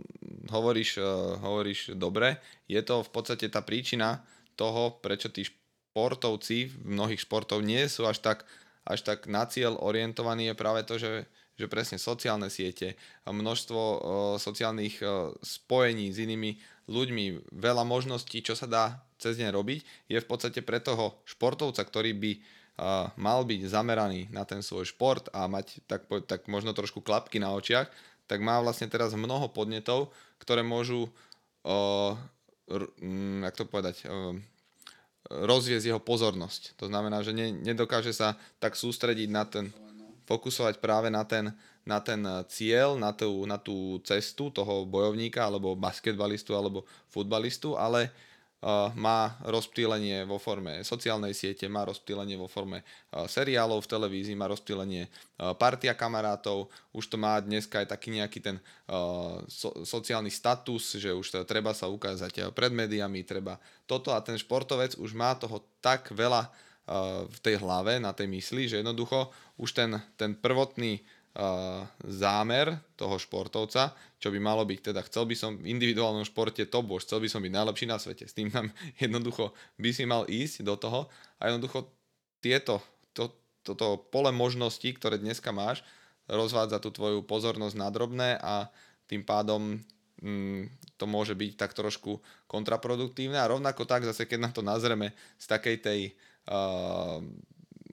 Hovoríš, hovoríš dobre. Je to v podstate tá príčina toho, prečo tí športovci mnohých športov nie sú až tak až tak na cieľ orientovaný, je práve to, že, že presne sociálne siete, množstvo uh, sociálnych uh, spojení s inými ľuďmi, veľa možností, čo sa dá cez deň robiť, je v podstate pre toho športovca, ktorý by uh, mal byť zameraný na ten svoj šport a mať tak, tak možno trošku klapky na očiach, tak má vlastne teraz mnoho podnetov, ktoré môžu, uh, r, m, jak to povedať, uh, rozviesť jeho pozornosť. To znamená, že ne, nedokáže sa tak sústrediť na ten, fokusovať práve na ten, na ten cieľ, na tú, na tú cestu toho bojovníka, alebo basketbalistu, alebo futbalistu, ale uh, má rozptýlenie vo forme sociálnej siete, má rozptýlenie vo forme uh, seriálov v televízii, má rozptýlenie uh, partia kamarátov, už to má dneska aj taký nejaký ten uh, so, sociálny status, že už to, treba sa ukázať pred médiami, treba toto, a ten športovec už má toho tak veľa v tej hlave, na tej mysli, že jednoducho už ten, ten prvotný uh, zámer toho športovca, čo by malo byť, teda chcel by som v individuálnom športe top box, chcel by som byť najlepší na svete, s tým nám jednoducho by si mal ísť do toho, a jednoducho tieto, to, toto pole možností, ktoré dneska máš, rozvádza tú tvoju pozornosť na drobné, a tým pádom mm, to môže byť tak trošku kontraproduktívne. A rovnako tak zase, keď na to nazrieme z takej tej Uh,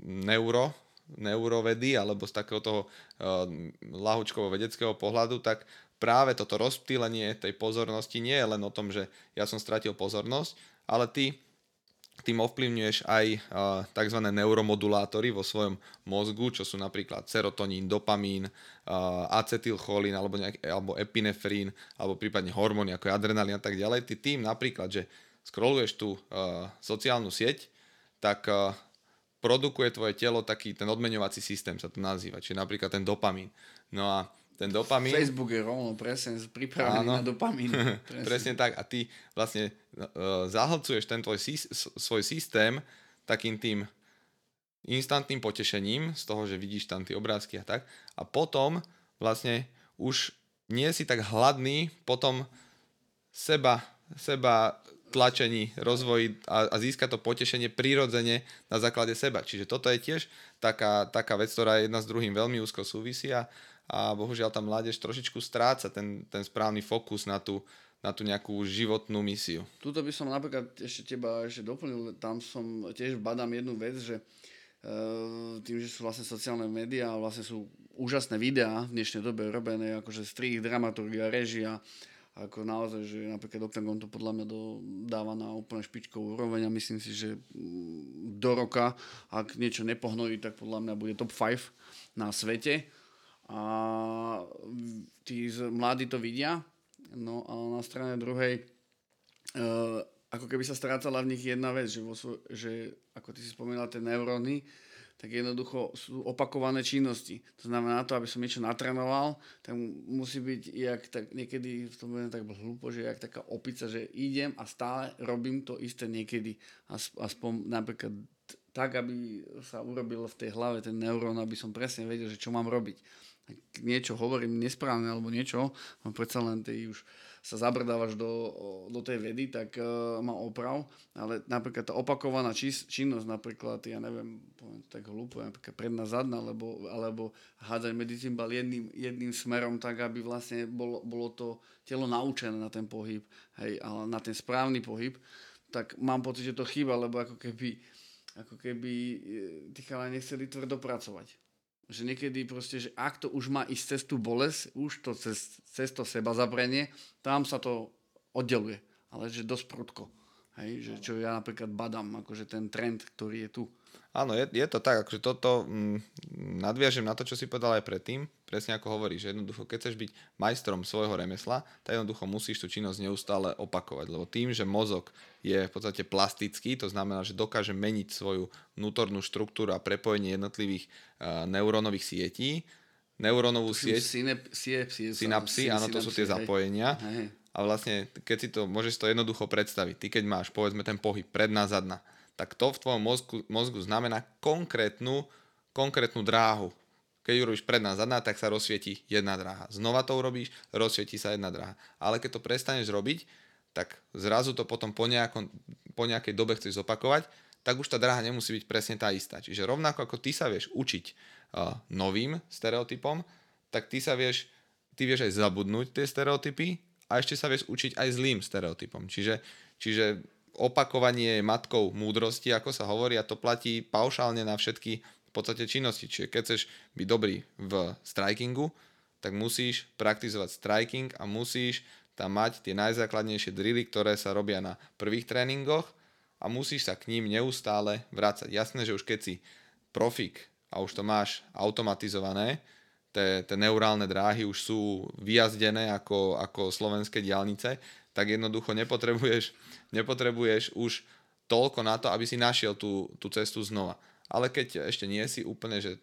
neuro, neurovedy alebo z takého toho uh, lahučkovo vedeckého pohľadu, tak práve toto rozptýlenie tej pozornosti nie je len o tom, že ja som stratil pozornosť, ale ty tým ovplyvňuješ aj uh, tzv. Neuromodulátory vo svojom mozgu, čo sú napríklad serotonín, dopamín, uh, acetylcholín alebo, nejak, alebo epinefrín, alebo prípadne hormóny ako adrenalín a tak ďalej. Ty tým napríklad, že scrolluješ tú uh, sociálnu sieť, tak uh, produkuje tvoje telo taký ten odmeňovací systém, sa to nazýva, čiže napríklad ten dopamín. No a ten dopamín... Facebook je rovno presne pripravený áno. na dopamín. Presne. Presne tak, a ty vlastne uh, zahlcuješ ten tvoj svoj systém takým tým instantným potešením z toho, že vidíš tam tie obrázky a tak, a potom vlastne už nie si tak hladný potom seba seba tlačení, rozvoji a, a získa to potešenie prirodzene na základe seba. Čiže toto je tiež taká, taká vec, ktorá jedna s druhým veľmi úzko súvisí, a, a bohužiaľ tá mládež trošičku stráca ten, ten správny fokus na tú, na tú nejakú životnú misiu. Tuto by som napríklad ešte teba ešte doplnil, tam som tiež badám jednu vec, že e, tým, že sú vlastne sociálne médiá, vlastne sú úžasné videá v dnešnej dobe robené, akože strih, dramaturgia, režia, ako naozaj, že napríklad Octagon to podľa mňa do, dáva na úplne špičkovú úroveň, a myslím si, že do roka, ak niečo nepohnojí, tak podľa mňa bude top päť na svete, a tí mladí to vidia. No a na strane druhej e, ako keby sa strácala v nich jedna vec, že, vo, že ako ty si spomínal tie neuróny, tak jednoducho sú opakované činnosti. To znamená, na to, aby som niečo natrenoval, tak musí byť jak, tak niekedy v tom bude tak hlúpo, že jak taká opica, že idem a stále robím to isté niekedy. Aspoň napríklad tak, aby sa urobil v tej hlave ten neurón, aby som presne vedel, že čo mám robiť. Ak niečo hovorím nesprávne alebo niečo, mám predsa len tej už sa zabrdávaš do, do tej vedy, tak uh, má oprav, ale napríklad tá opakovaná čís, činnosť, napríklad, ja neviem, poviem tak hlúpo, napríklad predná zadná, alebo, alebo hádzať medicimbal jedným, jedným smerom, tak aby vlastne bolo, bolo to telo naučené na ten pohyb, hej, ale na ten správny pohyb, tak mám pocit, že to chýba, lebo ako keby, ako keby tí chalani nechceli tvrdo pracovať. Že niekedy proste, že ak to už má ísť cez tú bolesť, už to cez, cez to seba zabrenie, tam sa to oddeluje, ale že dosť prudko. Hej, že čo ja napríklad badám, akože ten trend, ktorý je tu. Áno, je, je to tak, akože toto mm, nadviažem na to, čo si povedal aj predtým, presne ako hovoríš, že jednoducho, keď chceš byť majstrom svojho remesla, tak jednoducho musíš tú činnosť neustále opakovať, lebo tým, že mozog je v podstate plastický, to znamená, že dokáže meniť svoju vnútornú štruktúru a prepojenie jednotlivých uh, neurónových sietí, neurónovú sieť, synep, siep, siep, synapsy, synapsy, áno, to synapsy, sú tie hej. zapojenia. Hej. A vlastne, keď si to, môžeš to jednoducho predstaviť. Ty, keď máš, povedzme, ten pohyb predná, zadná, tak to v tvojom mozgu, mozgu znamená konkrétnu, konkrétnu dráhu. Keď ju robíš predná, zadná, tak sa rozsvietí jedna dráha. Znova to urobíš, rozsvietí sa jedna dráha. Ale keď to prestaneš robiť, tak zrazu to potom po, nejakom, po nejakej dobe chceš zopakovať, tak už tá dráha nemusí byť presne tá istá. Čiže rovnako ako ty sa vieš učiť uh, novým stereotypom, tak ty sa vieš, ty vieš aj zabudnúť tie stereotypy, a ešte sa vieš učiť aj zlým stereotypom. Čiže, čiže opakovanie je matkou múdrosti, ako sa hovorí, a to platí paušálne na všetky v podstate činnosti. Čiže keď chceš byť dobrý v strikingu, tak musíš praktizovať striking a musíš tam mať tie najzákladnejšie drily, ktoré sa robia na prvých tréningoch, a musíš sa k ním neustále vrácať. Jasné, že už keď si profik a už to máš automatizované. Té, té neurálne dráhy už sú vyjazdené ako, ako slovenské diaľnice, tak jednoducho nepotrebuješ, nepotrebuješ už toľko na to, aby si našiel tú, tú cestu znova. Ale keď ešte nie si úplne, že...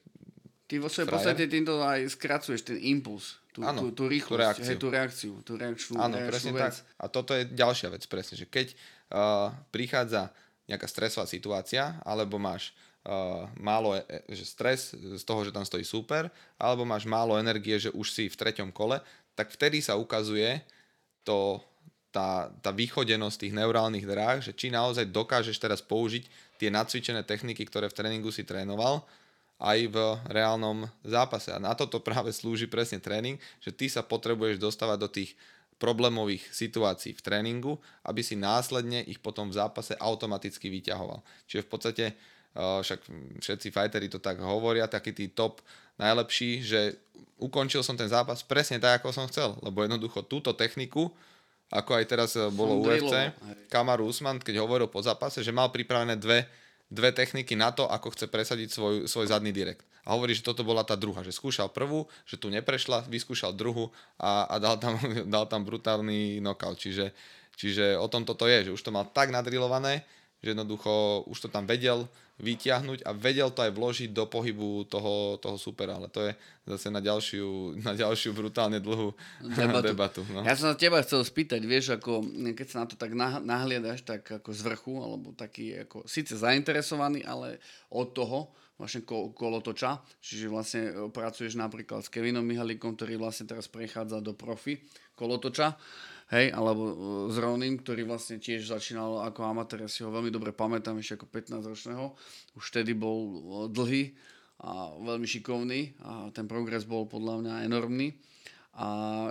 Ty vo svojej podstate týmto aj skracuješ ten impuls, tú, ano, tú, tú rýchlosť, tú reakciu. Hej, tú reakciu, tú reakčnú, ano, reakčnú vec. Tak. A toto je ďalšia vec, presne, že keď uh, prichádza nejaká stresová situácia, alebo máš Uh, málo že stres z toho, že tam stojí super, alebo máš málo energie, že už si v treťom kole, tak vtedy sa ukazuje to, tá, tá vychodenosť tých neurálnych dráh, že či naozaj dokážeš teraz použiť tie nacvičené techniky, ktoré v tréningu si trénoval, aj v reálnom zápase. A na toto práve slúži presne tréning, že ty sa potrebuješ dostávať do tých problémových situácií v tréningu, aby si následne ich potom v zápase automaticky vyťahoval. Čiže v podstate však všetci fighteri to tak hovoria, taký tí top najlepší, že ukončil som ten zápas presne tak, ako som chcel, lebo jednoducho túto techniku, ako aj teraz bolo U F C, Kamaru Usman, keď hovoril po zápase, že mal pripravené dve, dve techniky na to, ako chce presadiť svoj, svoj zadný direkt. A hovorí, že toto bola tá druhá, že skúšal prvú, že tu neprešla, vyskúšal druhú a, a dal tam, dal tam brutálny knockout. Čiže, čiže o tom toto je, že už to mal tak nadrilované, že jednoducho už to tam vedel vytiahnuť a vedel to aj vložiť do pohybu toho, toho supera, ale to je zase na ďalšiu, na ďalšiu brutálne dlhú debatu. debatu no. Ja som sa teba chcel spýtať, vieš, ako keď sa na to tak nahliadaš, tak ako z vrchu, alebo taký ako síce zainteresovaný, ale od toho vlastne kolotoča, čiže vlastne pracuješ napríklad s Kevinom Mihalíkom, ktorý vlastne teraz prechádza do profi kolotoča, hej, alebo s Ronim, ktorý vlastne tiež začínal ako amatér, ja si ho veľmi dobre pamätám, ešte ako pätnásťročného. Už vtedy bol dlhý a veľmi šikovný a ten progres bol podľa mňa enormný. A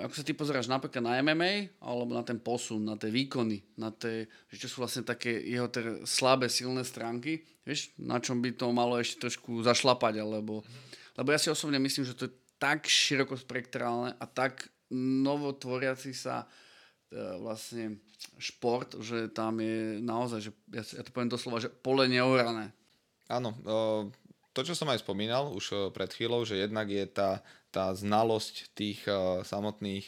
ako sa ty pozeráš napríklad na em em á, alebo na ten posun, na tie výkony, na tie, že čo sú vlastne také jeho tie slabé, silné stránky, vieš, na čom by to malo ešte trošku zašlapať, alebo... Lebo ja si osobne myslím, že to je tak širokospektrálne a tak novotvoriaci sa vlastne šport, že tam je naozaj, že ja, ja to poviem doslova, že pole neorané. Áno, to, čo som aj spomínal už pred chvíľou, že jednak je tá, tá znalosť tých samotných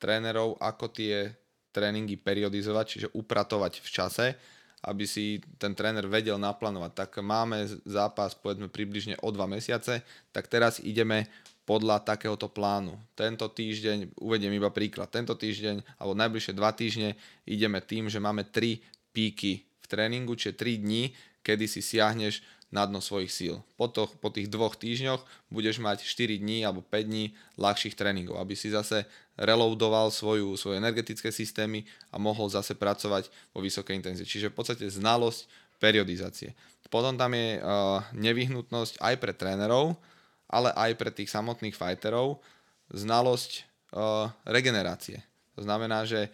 trénerov, ako tie tréningy periodizovať, čiže upratovať v čase, aby si ten tréner vedel naplánovať. Tak máme zápas, povedzme, približne o dva mesiace, tak teraz ideme podľa takéhoto plánu. Tento týždeň, uvediem iba príklad, tento týždeň alebo najbližšie dva týždne ideme tým, že máme tri píky v tréningu, čiže tri dní, kedy si siahneš na dno svojich síl. Po, to, po tých dvoch týždňoch budeš mať štyri dní alebo päť dní ľahších tréningov, aby si zase reloadoval svoju, svoje energetické systémy a mohol zase pracovať vo vysokej intenzite. Čiže v podstate znalosť periodizácie. Potom tam je uh, nevyhnutnosť aj pre trénerov, ale aj pre tých samotných fighterov znalosť e, regenerácie. To znamená, že e,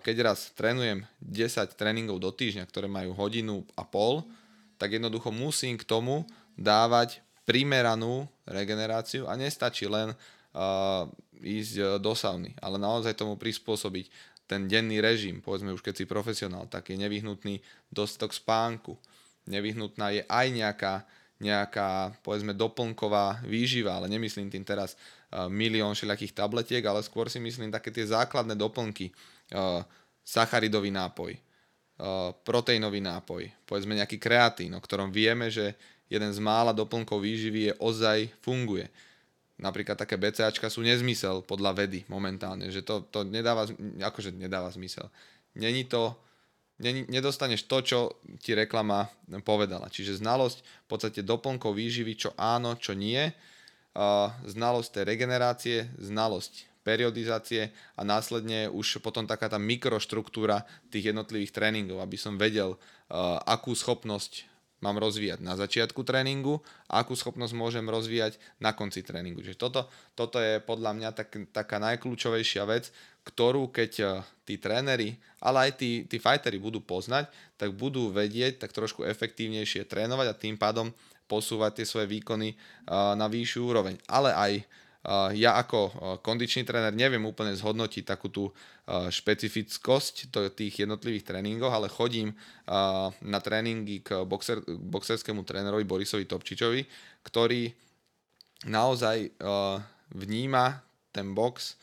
keď raz trénujem desať tréningov do týždňa, ktoré majú hodinu a pol, tak jednoducho musím k tomu dávať primeranú regeneráciu a nestačí len e, ísť do sauny, ale naozaj tomu prispôsobiť ten denný režim, povedzme už keď si profesionál, tak je nevyhnutný dostatok spánku. Nevyhnutná je aj nejaká nejaká, povedzme, doplnková výživa, ale nemyslím tým teraz milión všelijakých tabletiek, ale skôr si myslím také tie základné doplnky. Sacharidový nápoj, proteínový nápoj, povedzme nejaký kreatín, o ktorom vieme, že jeden z mála doplnkov výživy je ozaj funguje. Napríklad také BCAčka sú nezmysel podľa vedy momentálne, že to, to nedáva, akože nedáva zmysel. Není to nedostaneš to, čo ti reklama povedala. Čiže znalosť v podstate doplnkov výživy, čo áno, čo nie, znalosť tej regenerácie, znalosť periodizácie a následne už potom taká tá mikroštruktúra tých jednotlivých tréningov, aby som vedel, akú schopnosť mám rozvíjať na začiatku tréningu a akú schopnosť môžem rozvíjať na konci tréningu. Čiže toto, toto je podľa mňa tak, taká najkľúčovejšia vec, ktorú keď tí tréneri, ale aj tí, tí fighteri budú poznať, tak budú vedieť tak trošku efektívnejšie trénovať a tým pádom posúvať tie svoje výkony na vyššiu úroveň. Ale aj Ja ako kondičný tréner neviem úplne zhodnotiť takú tú špecifickosť tých jednotlivých tréningov, ale chodím na tréningy k boxer, boxerskému trénerovi Borisovi Topčičovi, ktorý naozaj vníma ten box,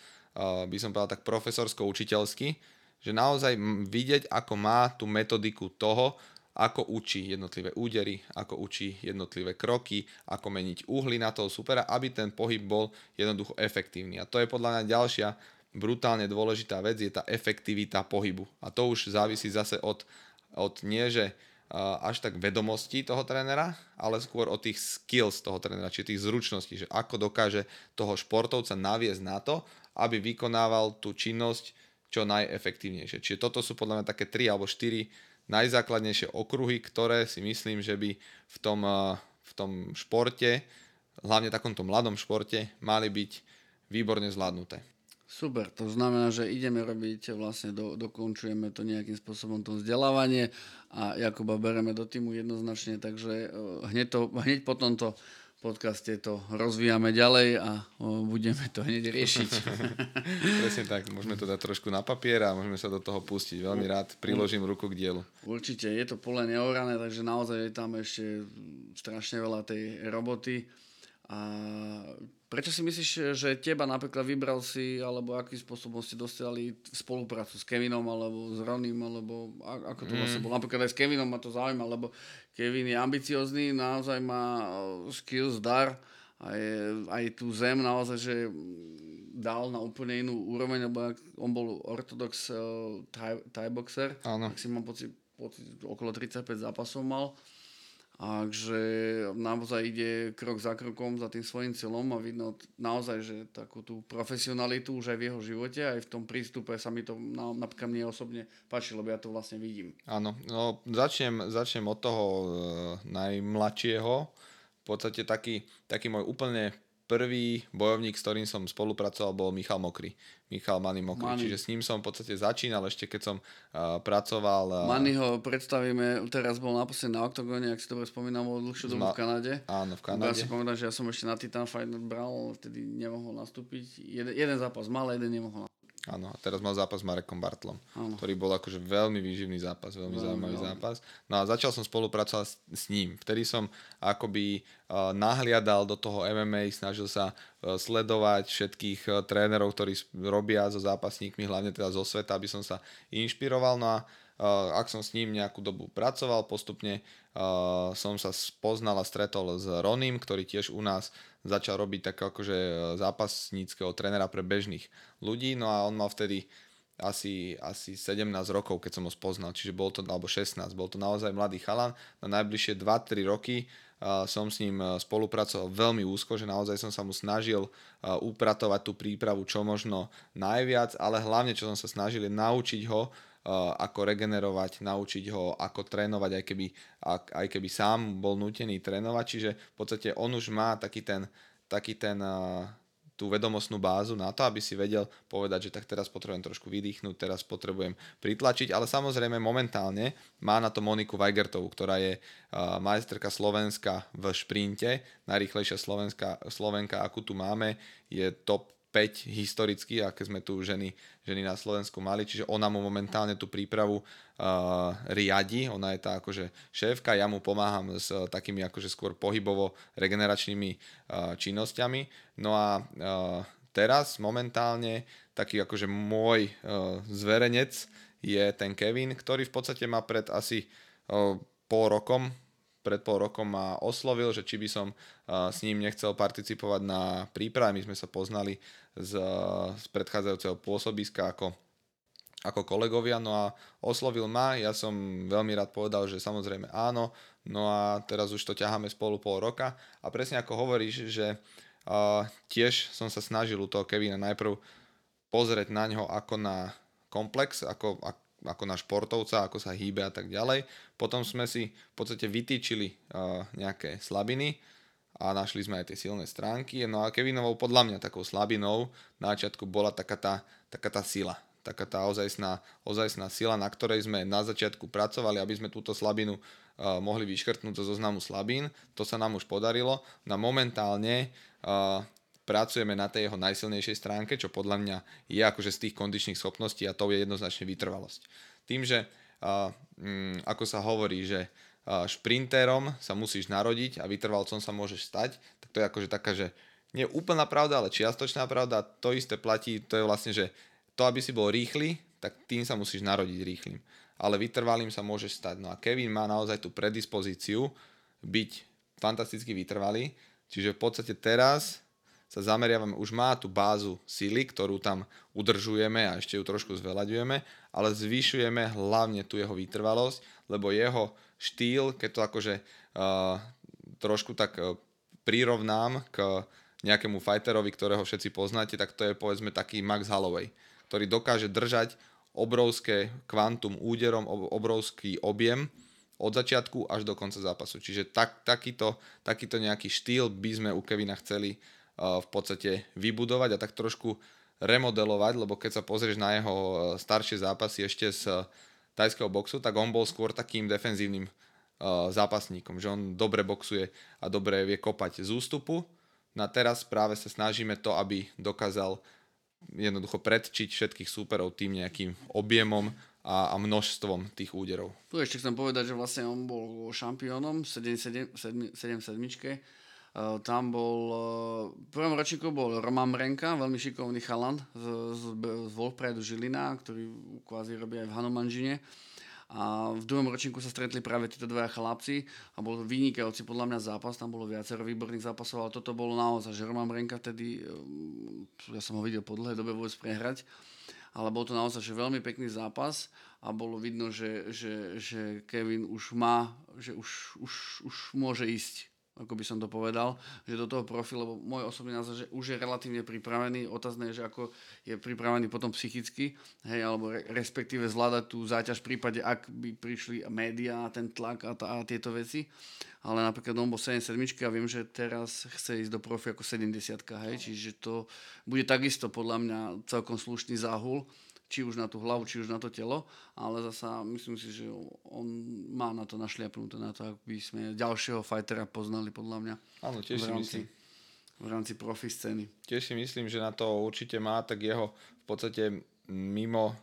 by som povedal tak profesorsko-učiteľsky, že naozaj vidieť, ako má tú metodiku toho, ako učí jednotlivé údery, ako učí jednotlivé kroky, ako meniť uhly na toho supera, aby ten pohyb bol jednoducho efektívny. A to je podľa mňa ďalšia brutálne dôležitá vec, je tá efektivita pohybu. A to už závisí zase od, od nie, že až tak vedomostí toho trénera, ale skôr od tých skills toho trénera, čiže tých zručností, že ako dokáže toho športovca naviesť na to, aby vykonával tú činnosť čo najefektívnejšie. Čiže toto sú podľa mňa také tri alebo štyri najzákladnejšie okruhy, ktoré si myslím, že by v tom, v tom športe, hlavne takomto mladom športe, mali byť výborne zvládnuté. Super, to znamená, že ideme robiť, vlastne do, dokončujeme to nejakým spôsobom, to vzdelávanie, a Jakuba bereme do týmu jednoznačne, takže hneď, to, hneď po tomto podcaste to rozvíjame ďalej a budeme to hneď riešiť. Presne tak, môžeme to dať trošku na papier a môžeme sa do toho pustiť. Veľmi rád priložím ruku k dielu. Určite, je to pole neorané, takže naozaj je tam ešte strašne veľa tej roboty. A prečo si myslíš, že teba napríklad vybral si, alebo akým spôsobom ste dostali spoluprácu s Kevinom, alebo s Ronim, alebo ako to vlastne mm. bolo? Napríklad aj s Kevinom ma to zaujíma, lebo Kevin je ambiciózny, naozaj má skills, dar, a je, aj tú zem naozaj, že dal na úplne inú úroveň, lebo on bol ortodox uh, thai, thai boxer, tak si mám pocit, pocit, okolo tridsaťpäť zápasov mal. Takže naozaj ide krok za krokom za tým svojím cieľom a vidno naozaj, že takú tú profesionalitu už aj v jeho živote, aj v tom prístupe sa mi to napríklad mne osobne páči, lebo ja to vlastne vidím. Áno, no začnem, začnem od toho e, najmladšieho. V podstate taký, taký môj úplne prvý bojovník, s ktorým som spolupracoval, bol Michal Mokry. Michal Manny Mokry, Manny. Čiže s ním som v podstate začínal ešte keď som uh, pracoval... Uh, Mannyho predstavíme, teraz bol naposledy na Octagone, ak si dobre spomínam, bol dlhšiu dobu v Kanade. Áno, v Kanade. Ja si pamätám, že ja som ešte na Titan Fight Night bral, vtedy nemohol nastúpiť, jeden, jeden zápas mal, jeden nemohol nastúpiť. Áno, a teraz mal zápas s Marekom Bartlom, áno, ktorý bol akože veľmi výživný zápas, veľmi, veľmi zaujímavý veľmi. zápas. No a začal som spolupracovať s, s ním. Vtedy som akoby uh, nahliadal do toho em em á, snažil sa uh, sledovať všetkých uh, trénerov, ktorí robia so zápasníkmi, hlavne teda zo sveta, aby som sa inšpiroval. No a uh, ak som s ním nejakú dobu pracoval, postupne uh, som sa spoznal a stretol s Ronim, ktorý tiež u nás začal robiť tak akože zápasníckeho trénera pre bežných ľudí, no a on mal vtedy asi, asi sedemnásť rokov, keď som ho spoznal, čiže bol to, alebo šestnásť, bol to naozaj mladý chalan. Na najbližšie dva tri roky uh, som s ním spolupracoval veľmi úzko, že naozaj som sa mu snažil uh, upratovať tú prípravu čo možno najviac, ale hlavne čo som sa snažil je naučiť ho, ako regenerovať, naučiť ho, ako trénovať, aj keby, aj keby sám bol nútený trénovať. Čiže v podstate on už má taký ten, taký ten, tú vedomostnú bázu na to, aby si vedel povedať, že tak teraz potrebujem trošku vydýchnuť, teraz potrebujem pritlačiť, ale samozrejme momentálne má na to Moniku Weigertovú, ktorá je majsterka Slovenska v šprinte, najrýchlejšia Slovenska, Slovenka, akú tu máme, je top päť historicky, aké sme tu ženy, ženy na Slovensku mali, čiže ona mu momentálne tú prípravu uh, riadi, ona je tá akože šéfka, ja mu pomáham s uh, takými akože skôr pohybovo regeneračnými uh, činnosťami. No a uh, teraz momentálne taký akože môj uh, zverenec je ten Kevin, ktorý v podstate ma pred asi uh, pol rokom pred pol rokom ma oslovil, že či by som uh, s ním nechcel participovať na príprave. My sme sa poznali z, uh, z predchádzajúceho pôsobiska ako, ako kolegovia, no a oslovil ma, ja som veľmi rád povedal, že samozrejme áno, no a teraz už to ťaháme spolu pol roka a presne ako hovoríš, že uh, tiež som sa snažil u toho Kevina najprv pozrieť na ňo ako na komplex, ako, ako ako na športovca, ako sa hýbe a tak ďalej. Potom sme si v podstate vytýčili uh, nejaké slabiny a našli sme aj tie silné stránky. No a Kevinovou podľa mňa takou slabinou na začiatku bola taká tá, taká tá sila, taká tá ozajstná, ozajstná sila, na ktorej sme na začiatku pracovali, aby sme túto slabinu uh, mohli vyškrtnúť zo zoznamu slabín. To sa nám už podarilo. No momentálne uh, pracujeme na tej jeho najsilnejšej stránke, čo podľa mňa je akože z tých kondičných schopností, a to je jednoznačne vytrvalosť. Tým, že uh, mm, ako sa hovorí, že uh, šprintérom sa musíš narodiť a vytrvalcom sa môžeš stať, tak to je akože taká, že nie úplná pravda, ale čiastočná pravda. To isté platí, to je vlastne, že to, aby si bol rýchly, tak tým sa musíš narodiť rýchlym. Ale vytrvalým sa môžeš stať. No a Kevin má naozaj tú predispozíciu byť fantasticky vytrvalý. Čiže v podstate teraz sa zameriavame, už má tú bázu sily, ktorú tam udržujeme a ešte ju trošku zveľaďujeme, ale zvyšujeme hlavne tú jeho vytrvalosť, lebo jeho štýl, keď to akože uh, trošku tak uh, prirovnám k nejakému fighterovi, ktorého všetci poznáte, tak to je povedzme taký Max Holloway, ktorý dokáže držať obrovské kvantum úderom, obrovský objem od začiatku až do konca zápasu. Čiže tak, takýto, takýto nejaký štýl by sme u Kevina chceli uh, v podstate vybudovať a tak trošku remodelovať, lebo keď sa pozrieš na jeho staršie zápasy ešte z uh, tajského boxu, tak on bol skôr takým defenzívnym uh, zápasníkom, že on dobre boxuje a dobre vie kopať z ústupu. Na teraz práve sa snažíme to, aby dokázal jednoducho predčiť všetkých súperov tým nejakým objemom a, a množstvom tých úderov. Tu ešte chcem povedať, že vlastne on bol šampiónom v sedemdesiatsedmičke. Tam bol, v prvom ročníku bol Roman Mrenka, veľmi šikovný chalan z, z, z Wolfpradu Žilina, ktorý kvázi robí aj v Hanumanžine. A v druhom ročníku sa stretli práve títo dvaja chlapci a bol vynikajúci podľa mňa zápas, tam bolo viacero výborných zápasov, ale toto bolo naozaj, že Roman Mrenka vtedy, ja som ho videl po dlhej dobe vôbec prehrať, ale bol to naozaj že veľmi pekný zápas a bolo vidno, že, že, že Kevin už má, že už, už, už môže ísť, ako by som to povedal, že do toho profilu, lebo môj osobný názor, že už je relatívne pripravený, otázne je, že ako je pripravený potom psychicky, hej, alebo re, respektíve zvládať tú záťaž v prípade, ak by prišli médiá, ten tlak a, tá, a tieto veci, ale napríklad on bol sedemdesiatsedmička a viem, že teraz chce ísť do profi ako sedemdesiatka, hej, čiže to bude takisto podľa mňa celkom slušný záhul, či už na tú hlavu, či už na to telo, ale zasa myslím si, že on má na to našliapnuté, na to, aby sme ďalšieho fightera poznali, podľa mňa. Áno, tiež v rámci, v rámci profi scény. Tiež si myslím, že na to určite má, tak jeho v podstate mimo,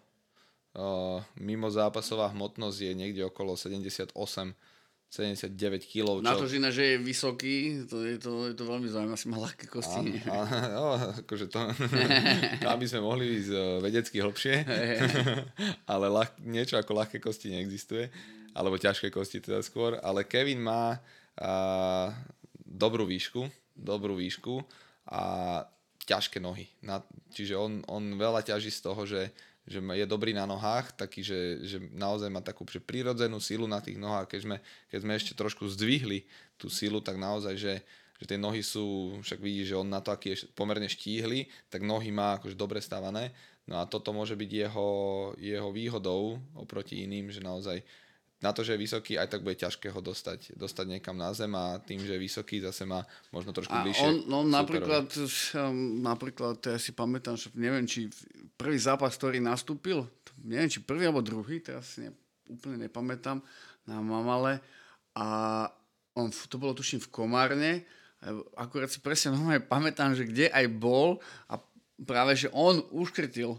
uh, mimo zápasová hmotnosť je niekde okolo sedemdesiatosem sedemdesiatdeväť kilogramov. Na to, že ináč je vysoký, to je, to, je to veľmi zaujímavé, asi má ľahké kosti. A, a, no, akože to, aby sme mohli ísť vedecky hlbšie, ale ľah, niečo ako ľahké kosti neexistuje, alebo ťažké kosti teda skôr, ale Kevin má a, dobrú výšku, dobrú výšku a ťažké nohy. Na, čiže on, on veľa ťaží z toho, že že je dobrý na nohách, taký, že, že naozaj má takú prírodzenú silu na tých nohách. Keď sme, keď sme ešte trošku zdvihli tú silu, tak naozaj, že, že tie nohy sú, však vidíš, že on na to, aký je pomerne štíhly, tak nohy má akože dobre stavané. No a toto môže byť jeho, jeho výhodou oproti iným, že naozaj na to, že je vysoký, aj tak bude ťažké ho dostať, dostať niekam na zem a tým, že je vysoký, zase má možno trošku bližšie. A on, on napríklad, napríklad, ja si pamätám, že neviem, či prvý zápas, ktorý nastúpil, neviem, či prvý alebo druhý, teraz si ne, úplne nepamätám, na Mamale a on, to bolo tuším v Komárne, akurát si presne normálne pamätám, že kde aj bol a práve, že on uškrtil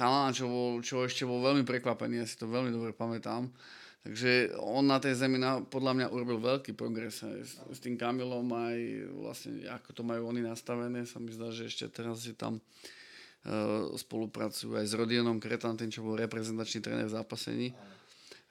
chalana, čo, bol, čo ešte bol veľmi prekvapený, ja si to veľmi dobre pamätám. Takže on na tej zemi na, podľa mňa urobil veľký progres aj s, s tým Kamilom, aj vlastne ako to majú oni nastavené. Sa mi zdá, že ešte teraz je tam e, spolupracujú aj s Rodionom Kretantem, čo bol reprezentačný tréner v zápasení.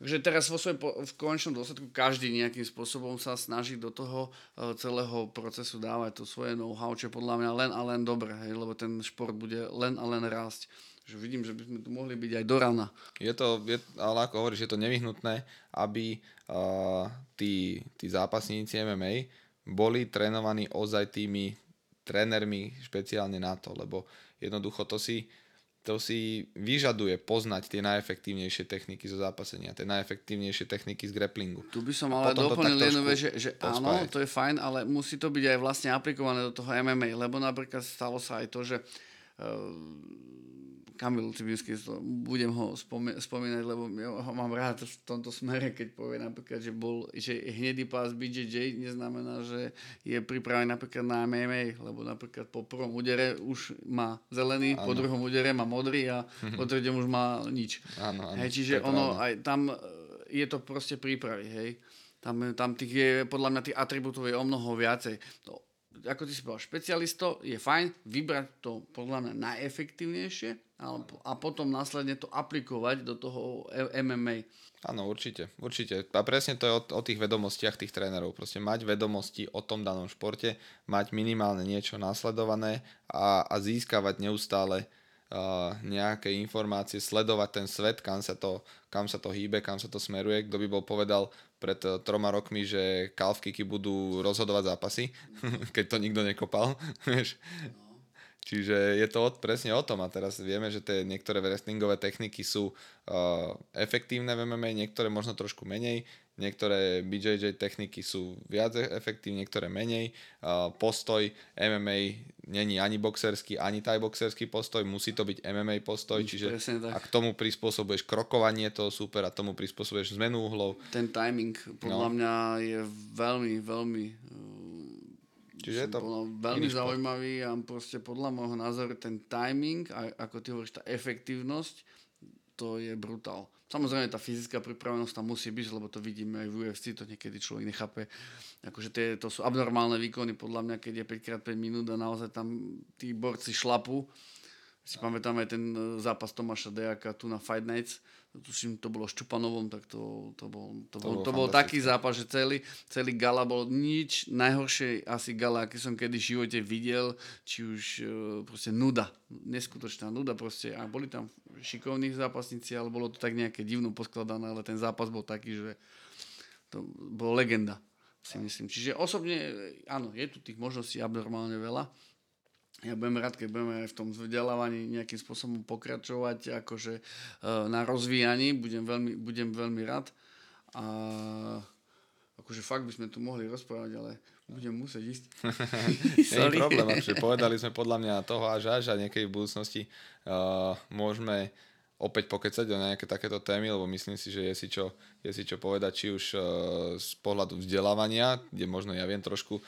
Takže teraz vo svojom v konečnom dôsledku každý nejakým spôsobom sa snaží do toho e, celého procesu dávať to svoje know-how, čo je podľa mňa len a len dobré, hej, lebo ten šport bude len a len rásť. Že vidím, že by sme tu mohli byť aj do rána. Je to, je, ale ako hovoríš, je to nevyhnutné, aby uh, tí, tí zápasníci em em á boli trénovaní ozaj tými trénermi špeciálne na to, lebo jednoducho to si, to si vyžaduje poznať tie najefektívnejšie techniky zo zápasenia, tie najefektívnejšie techniky z grapplingu. Tu by som ale doplnil jednu vec, že, že áno, to je fajn, ale musí to byť aj vlastne aplikované do toho em em á, lebo napríklad stalo sa aj to, že uh, Kamel Cibinský, budem ho spome- spomínať, lebo ho mám rád v tomto smere, keď povie napríklad, že bol, že hnedý pás bé jé jé neznamená, že je pripravený napríklad na em em á, lebo napríklad po prvom údere už má zelený, ano. Po druhom údere má modrý a po treťom už má nič. Ano, ano. Hej, čiže ono, aj tam je to proste prípravy, hej. Tam, tam tých je, podľa mňa tých atribútov je o mnoho viacej. To, ako ty si povedal, špecialisto, je fajn vybrať to podľa mňa najefektívnejšie a potom následne to aplikovať do toho em em á. Áno, určite, určite. A presne to je o, o tých vedomostiach tých trénerov. Proste mať vedomosti o tom danom športe, mať minimálne niečo nasledované a, a získavať neustále Uh, nejaké informácie, sledovať ten svet, kam sa to, kam sa to hýbe, kam sa to smeruje. Kto by bol povedal pred uh, troma rokmi, že calf kicky budú rozhodovať zápasy, keď to nikto nekopal. Vieš? No. Čiže je to od, presne o tom a teraz vieme, že tie niektoré wrestlingové techniky sú uh, efektívne v em em á, niektoré možno trošku menej, niektoré bé jé jé techniky sú viac efektívne, niektoré menej. Uh, postoj em em á není ani boxerský, ani tajboxerský postoj, musí to byť em em á postoj, čiže a k tomu prispôsobuješ krokovanie toho súpera, tomu prispôsobuješ zmenu uhlov. Ten timing podľa no. mňa je veľmi, veľmi čiže je to veľmi zaujímavý a proste podľa môjho názoru ten timing, a ako ty hovoríš, tá efektívnosť, to je brutál. Samozrejme tá fyzická pripravenosť tam musí byť, lebo to vidíme aj v ú ef cé, to niekedy človek nechápe. Akože tie, to sú abnormálne výkony, podľa mňa, keď je päť krát päť minút a naozaj tam tí borci šlapu. Si pamätám aj ten zápas Tomáša Dejaka tu na Fight Nights, tuším, to bolo Ščupanovom, tak to, to bol, to to bol, bol, to bol taký zápas, že celý, celý gala bol nič najhoršie asi gala, aký som kedy v živote videl, či už proste nuda, neskutočná nuda proste, a boli tam šikovní zápasníci, ale bolo to tak nejaké divno poskladané, ale ten zápas bol taký, že to bola legenda, si myslím. Čiže osobne, áno, je tu tých možností abnormálne veľa. Ja budem rád, keď budeme v tom vzdelávaní nejakým spôsobom pokračovať akože na rozvíjaní. Budem veľmi, budem veľmi rád. A akože fakt by sme tu mohli rozprávať, ale budem musieť ísť. Není problém, akože povedali sme podľa mňa toho až až a niekedy v budúcnosti uh, môžeme opäť pokecať o nejaké takéto témy, lebo myslím si, že je si čo, je si čo povedať, či už uh, z pohľadu vzdelávania, kde možno ja viem trošku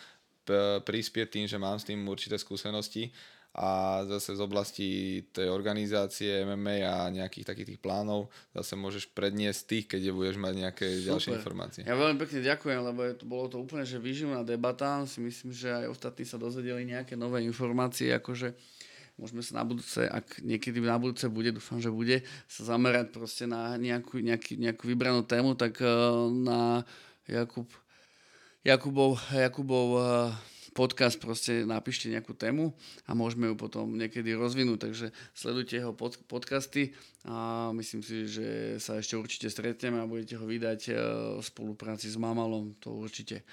prispieť tým, že mám s tým určité skúsenosti a zase z oblasti tej organizácie em em á a nejakých takých tých plánov zase môžeš predniesť tých, keď budeš mať nejaké Super. Ďalšie informácie. Ja veľmi pekne ďakujem, lebo je, bolo to úplne že výživná debata. Si myslím, že aj ostatní sa dozvedeli nejaké nové informácie, akože môžeme sa na budúce, ak niekedy na budúce bude, dúfam, že bude, sa zamerať proste na nejakú, nejaký, nejakú vybranú tému, tak na Jakub Jakubov, Jakubov podcast, proste napíšte nejakú tému a môžeme ju potom niekedy rozvinúť, takže sledujte jeho pod, podcasty a myslím si, že sa ešte určite stretneme a budete ho vydať v spolupráci s Mamalom, to určite.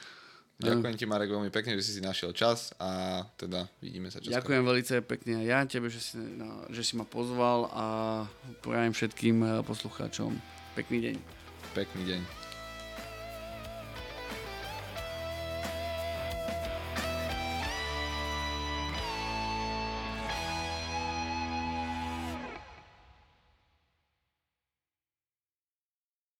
Ďakujem ti, Marek, veľmi pekne, že si si našiel čas a teda vidíme sa často. Ďakujem veľmi pekne a ja tebe, že si, že si ma pozval a prajem všetkým poslucháčom pekný deň. Pekný deň.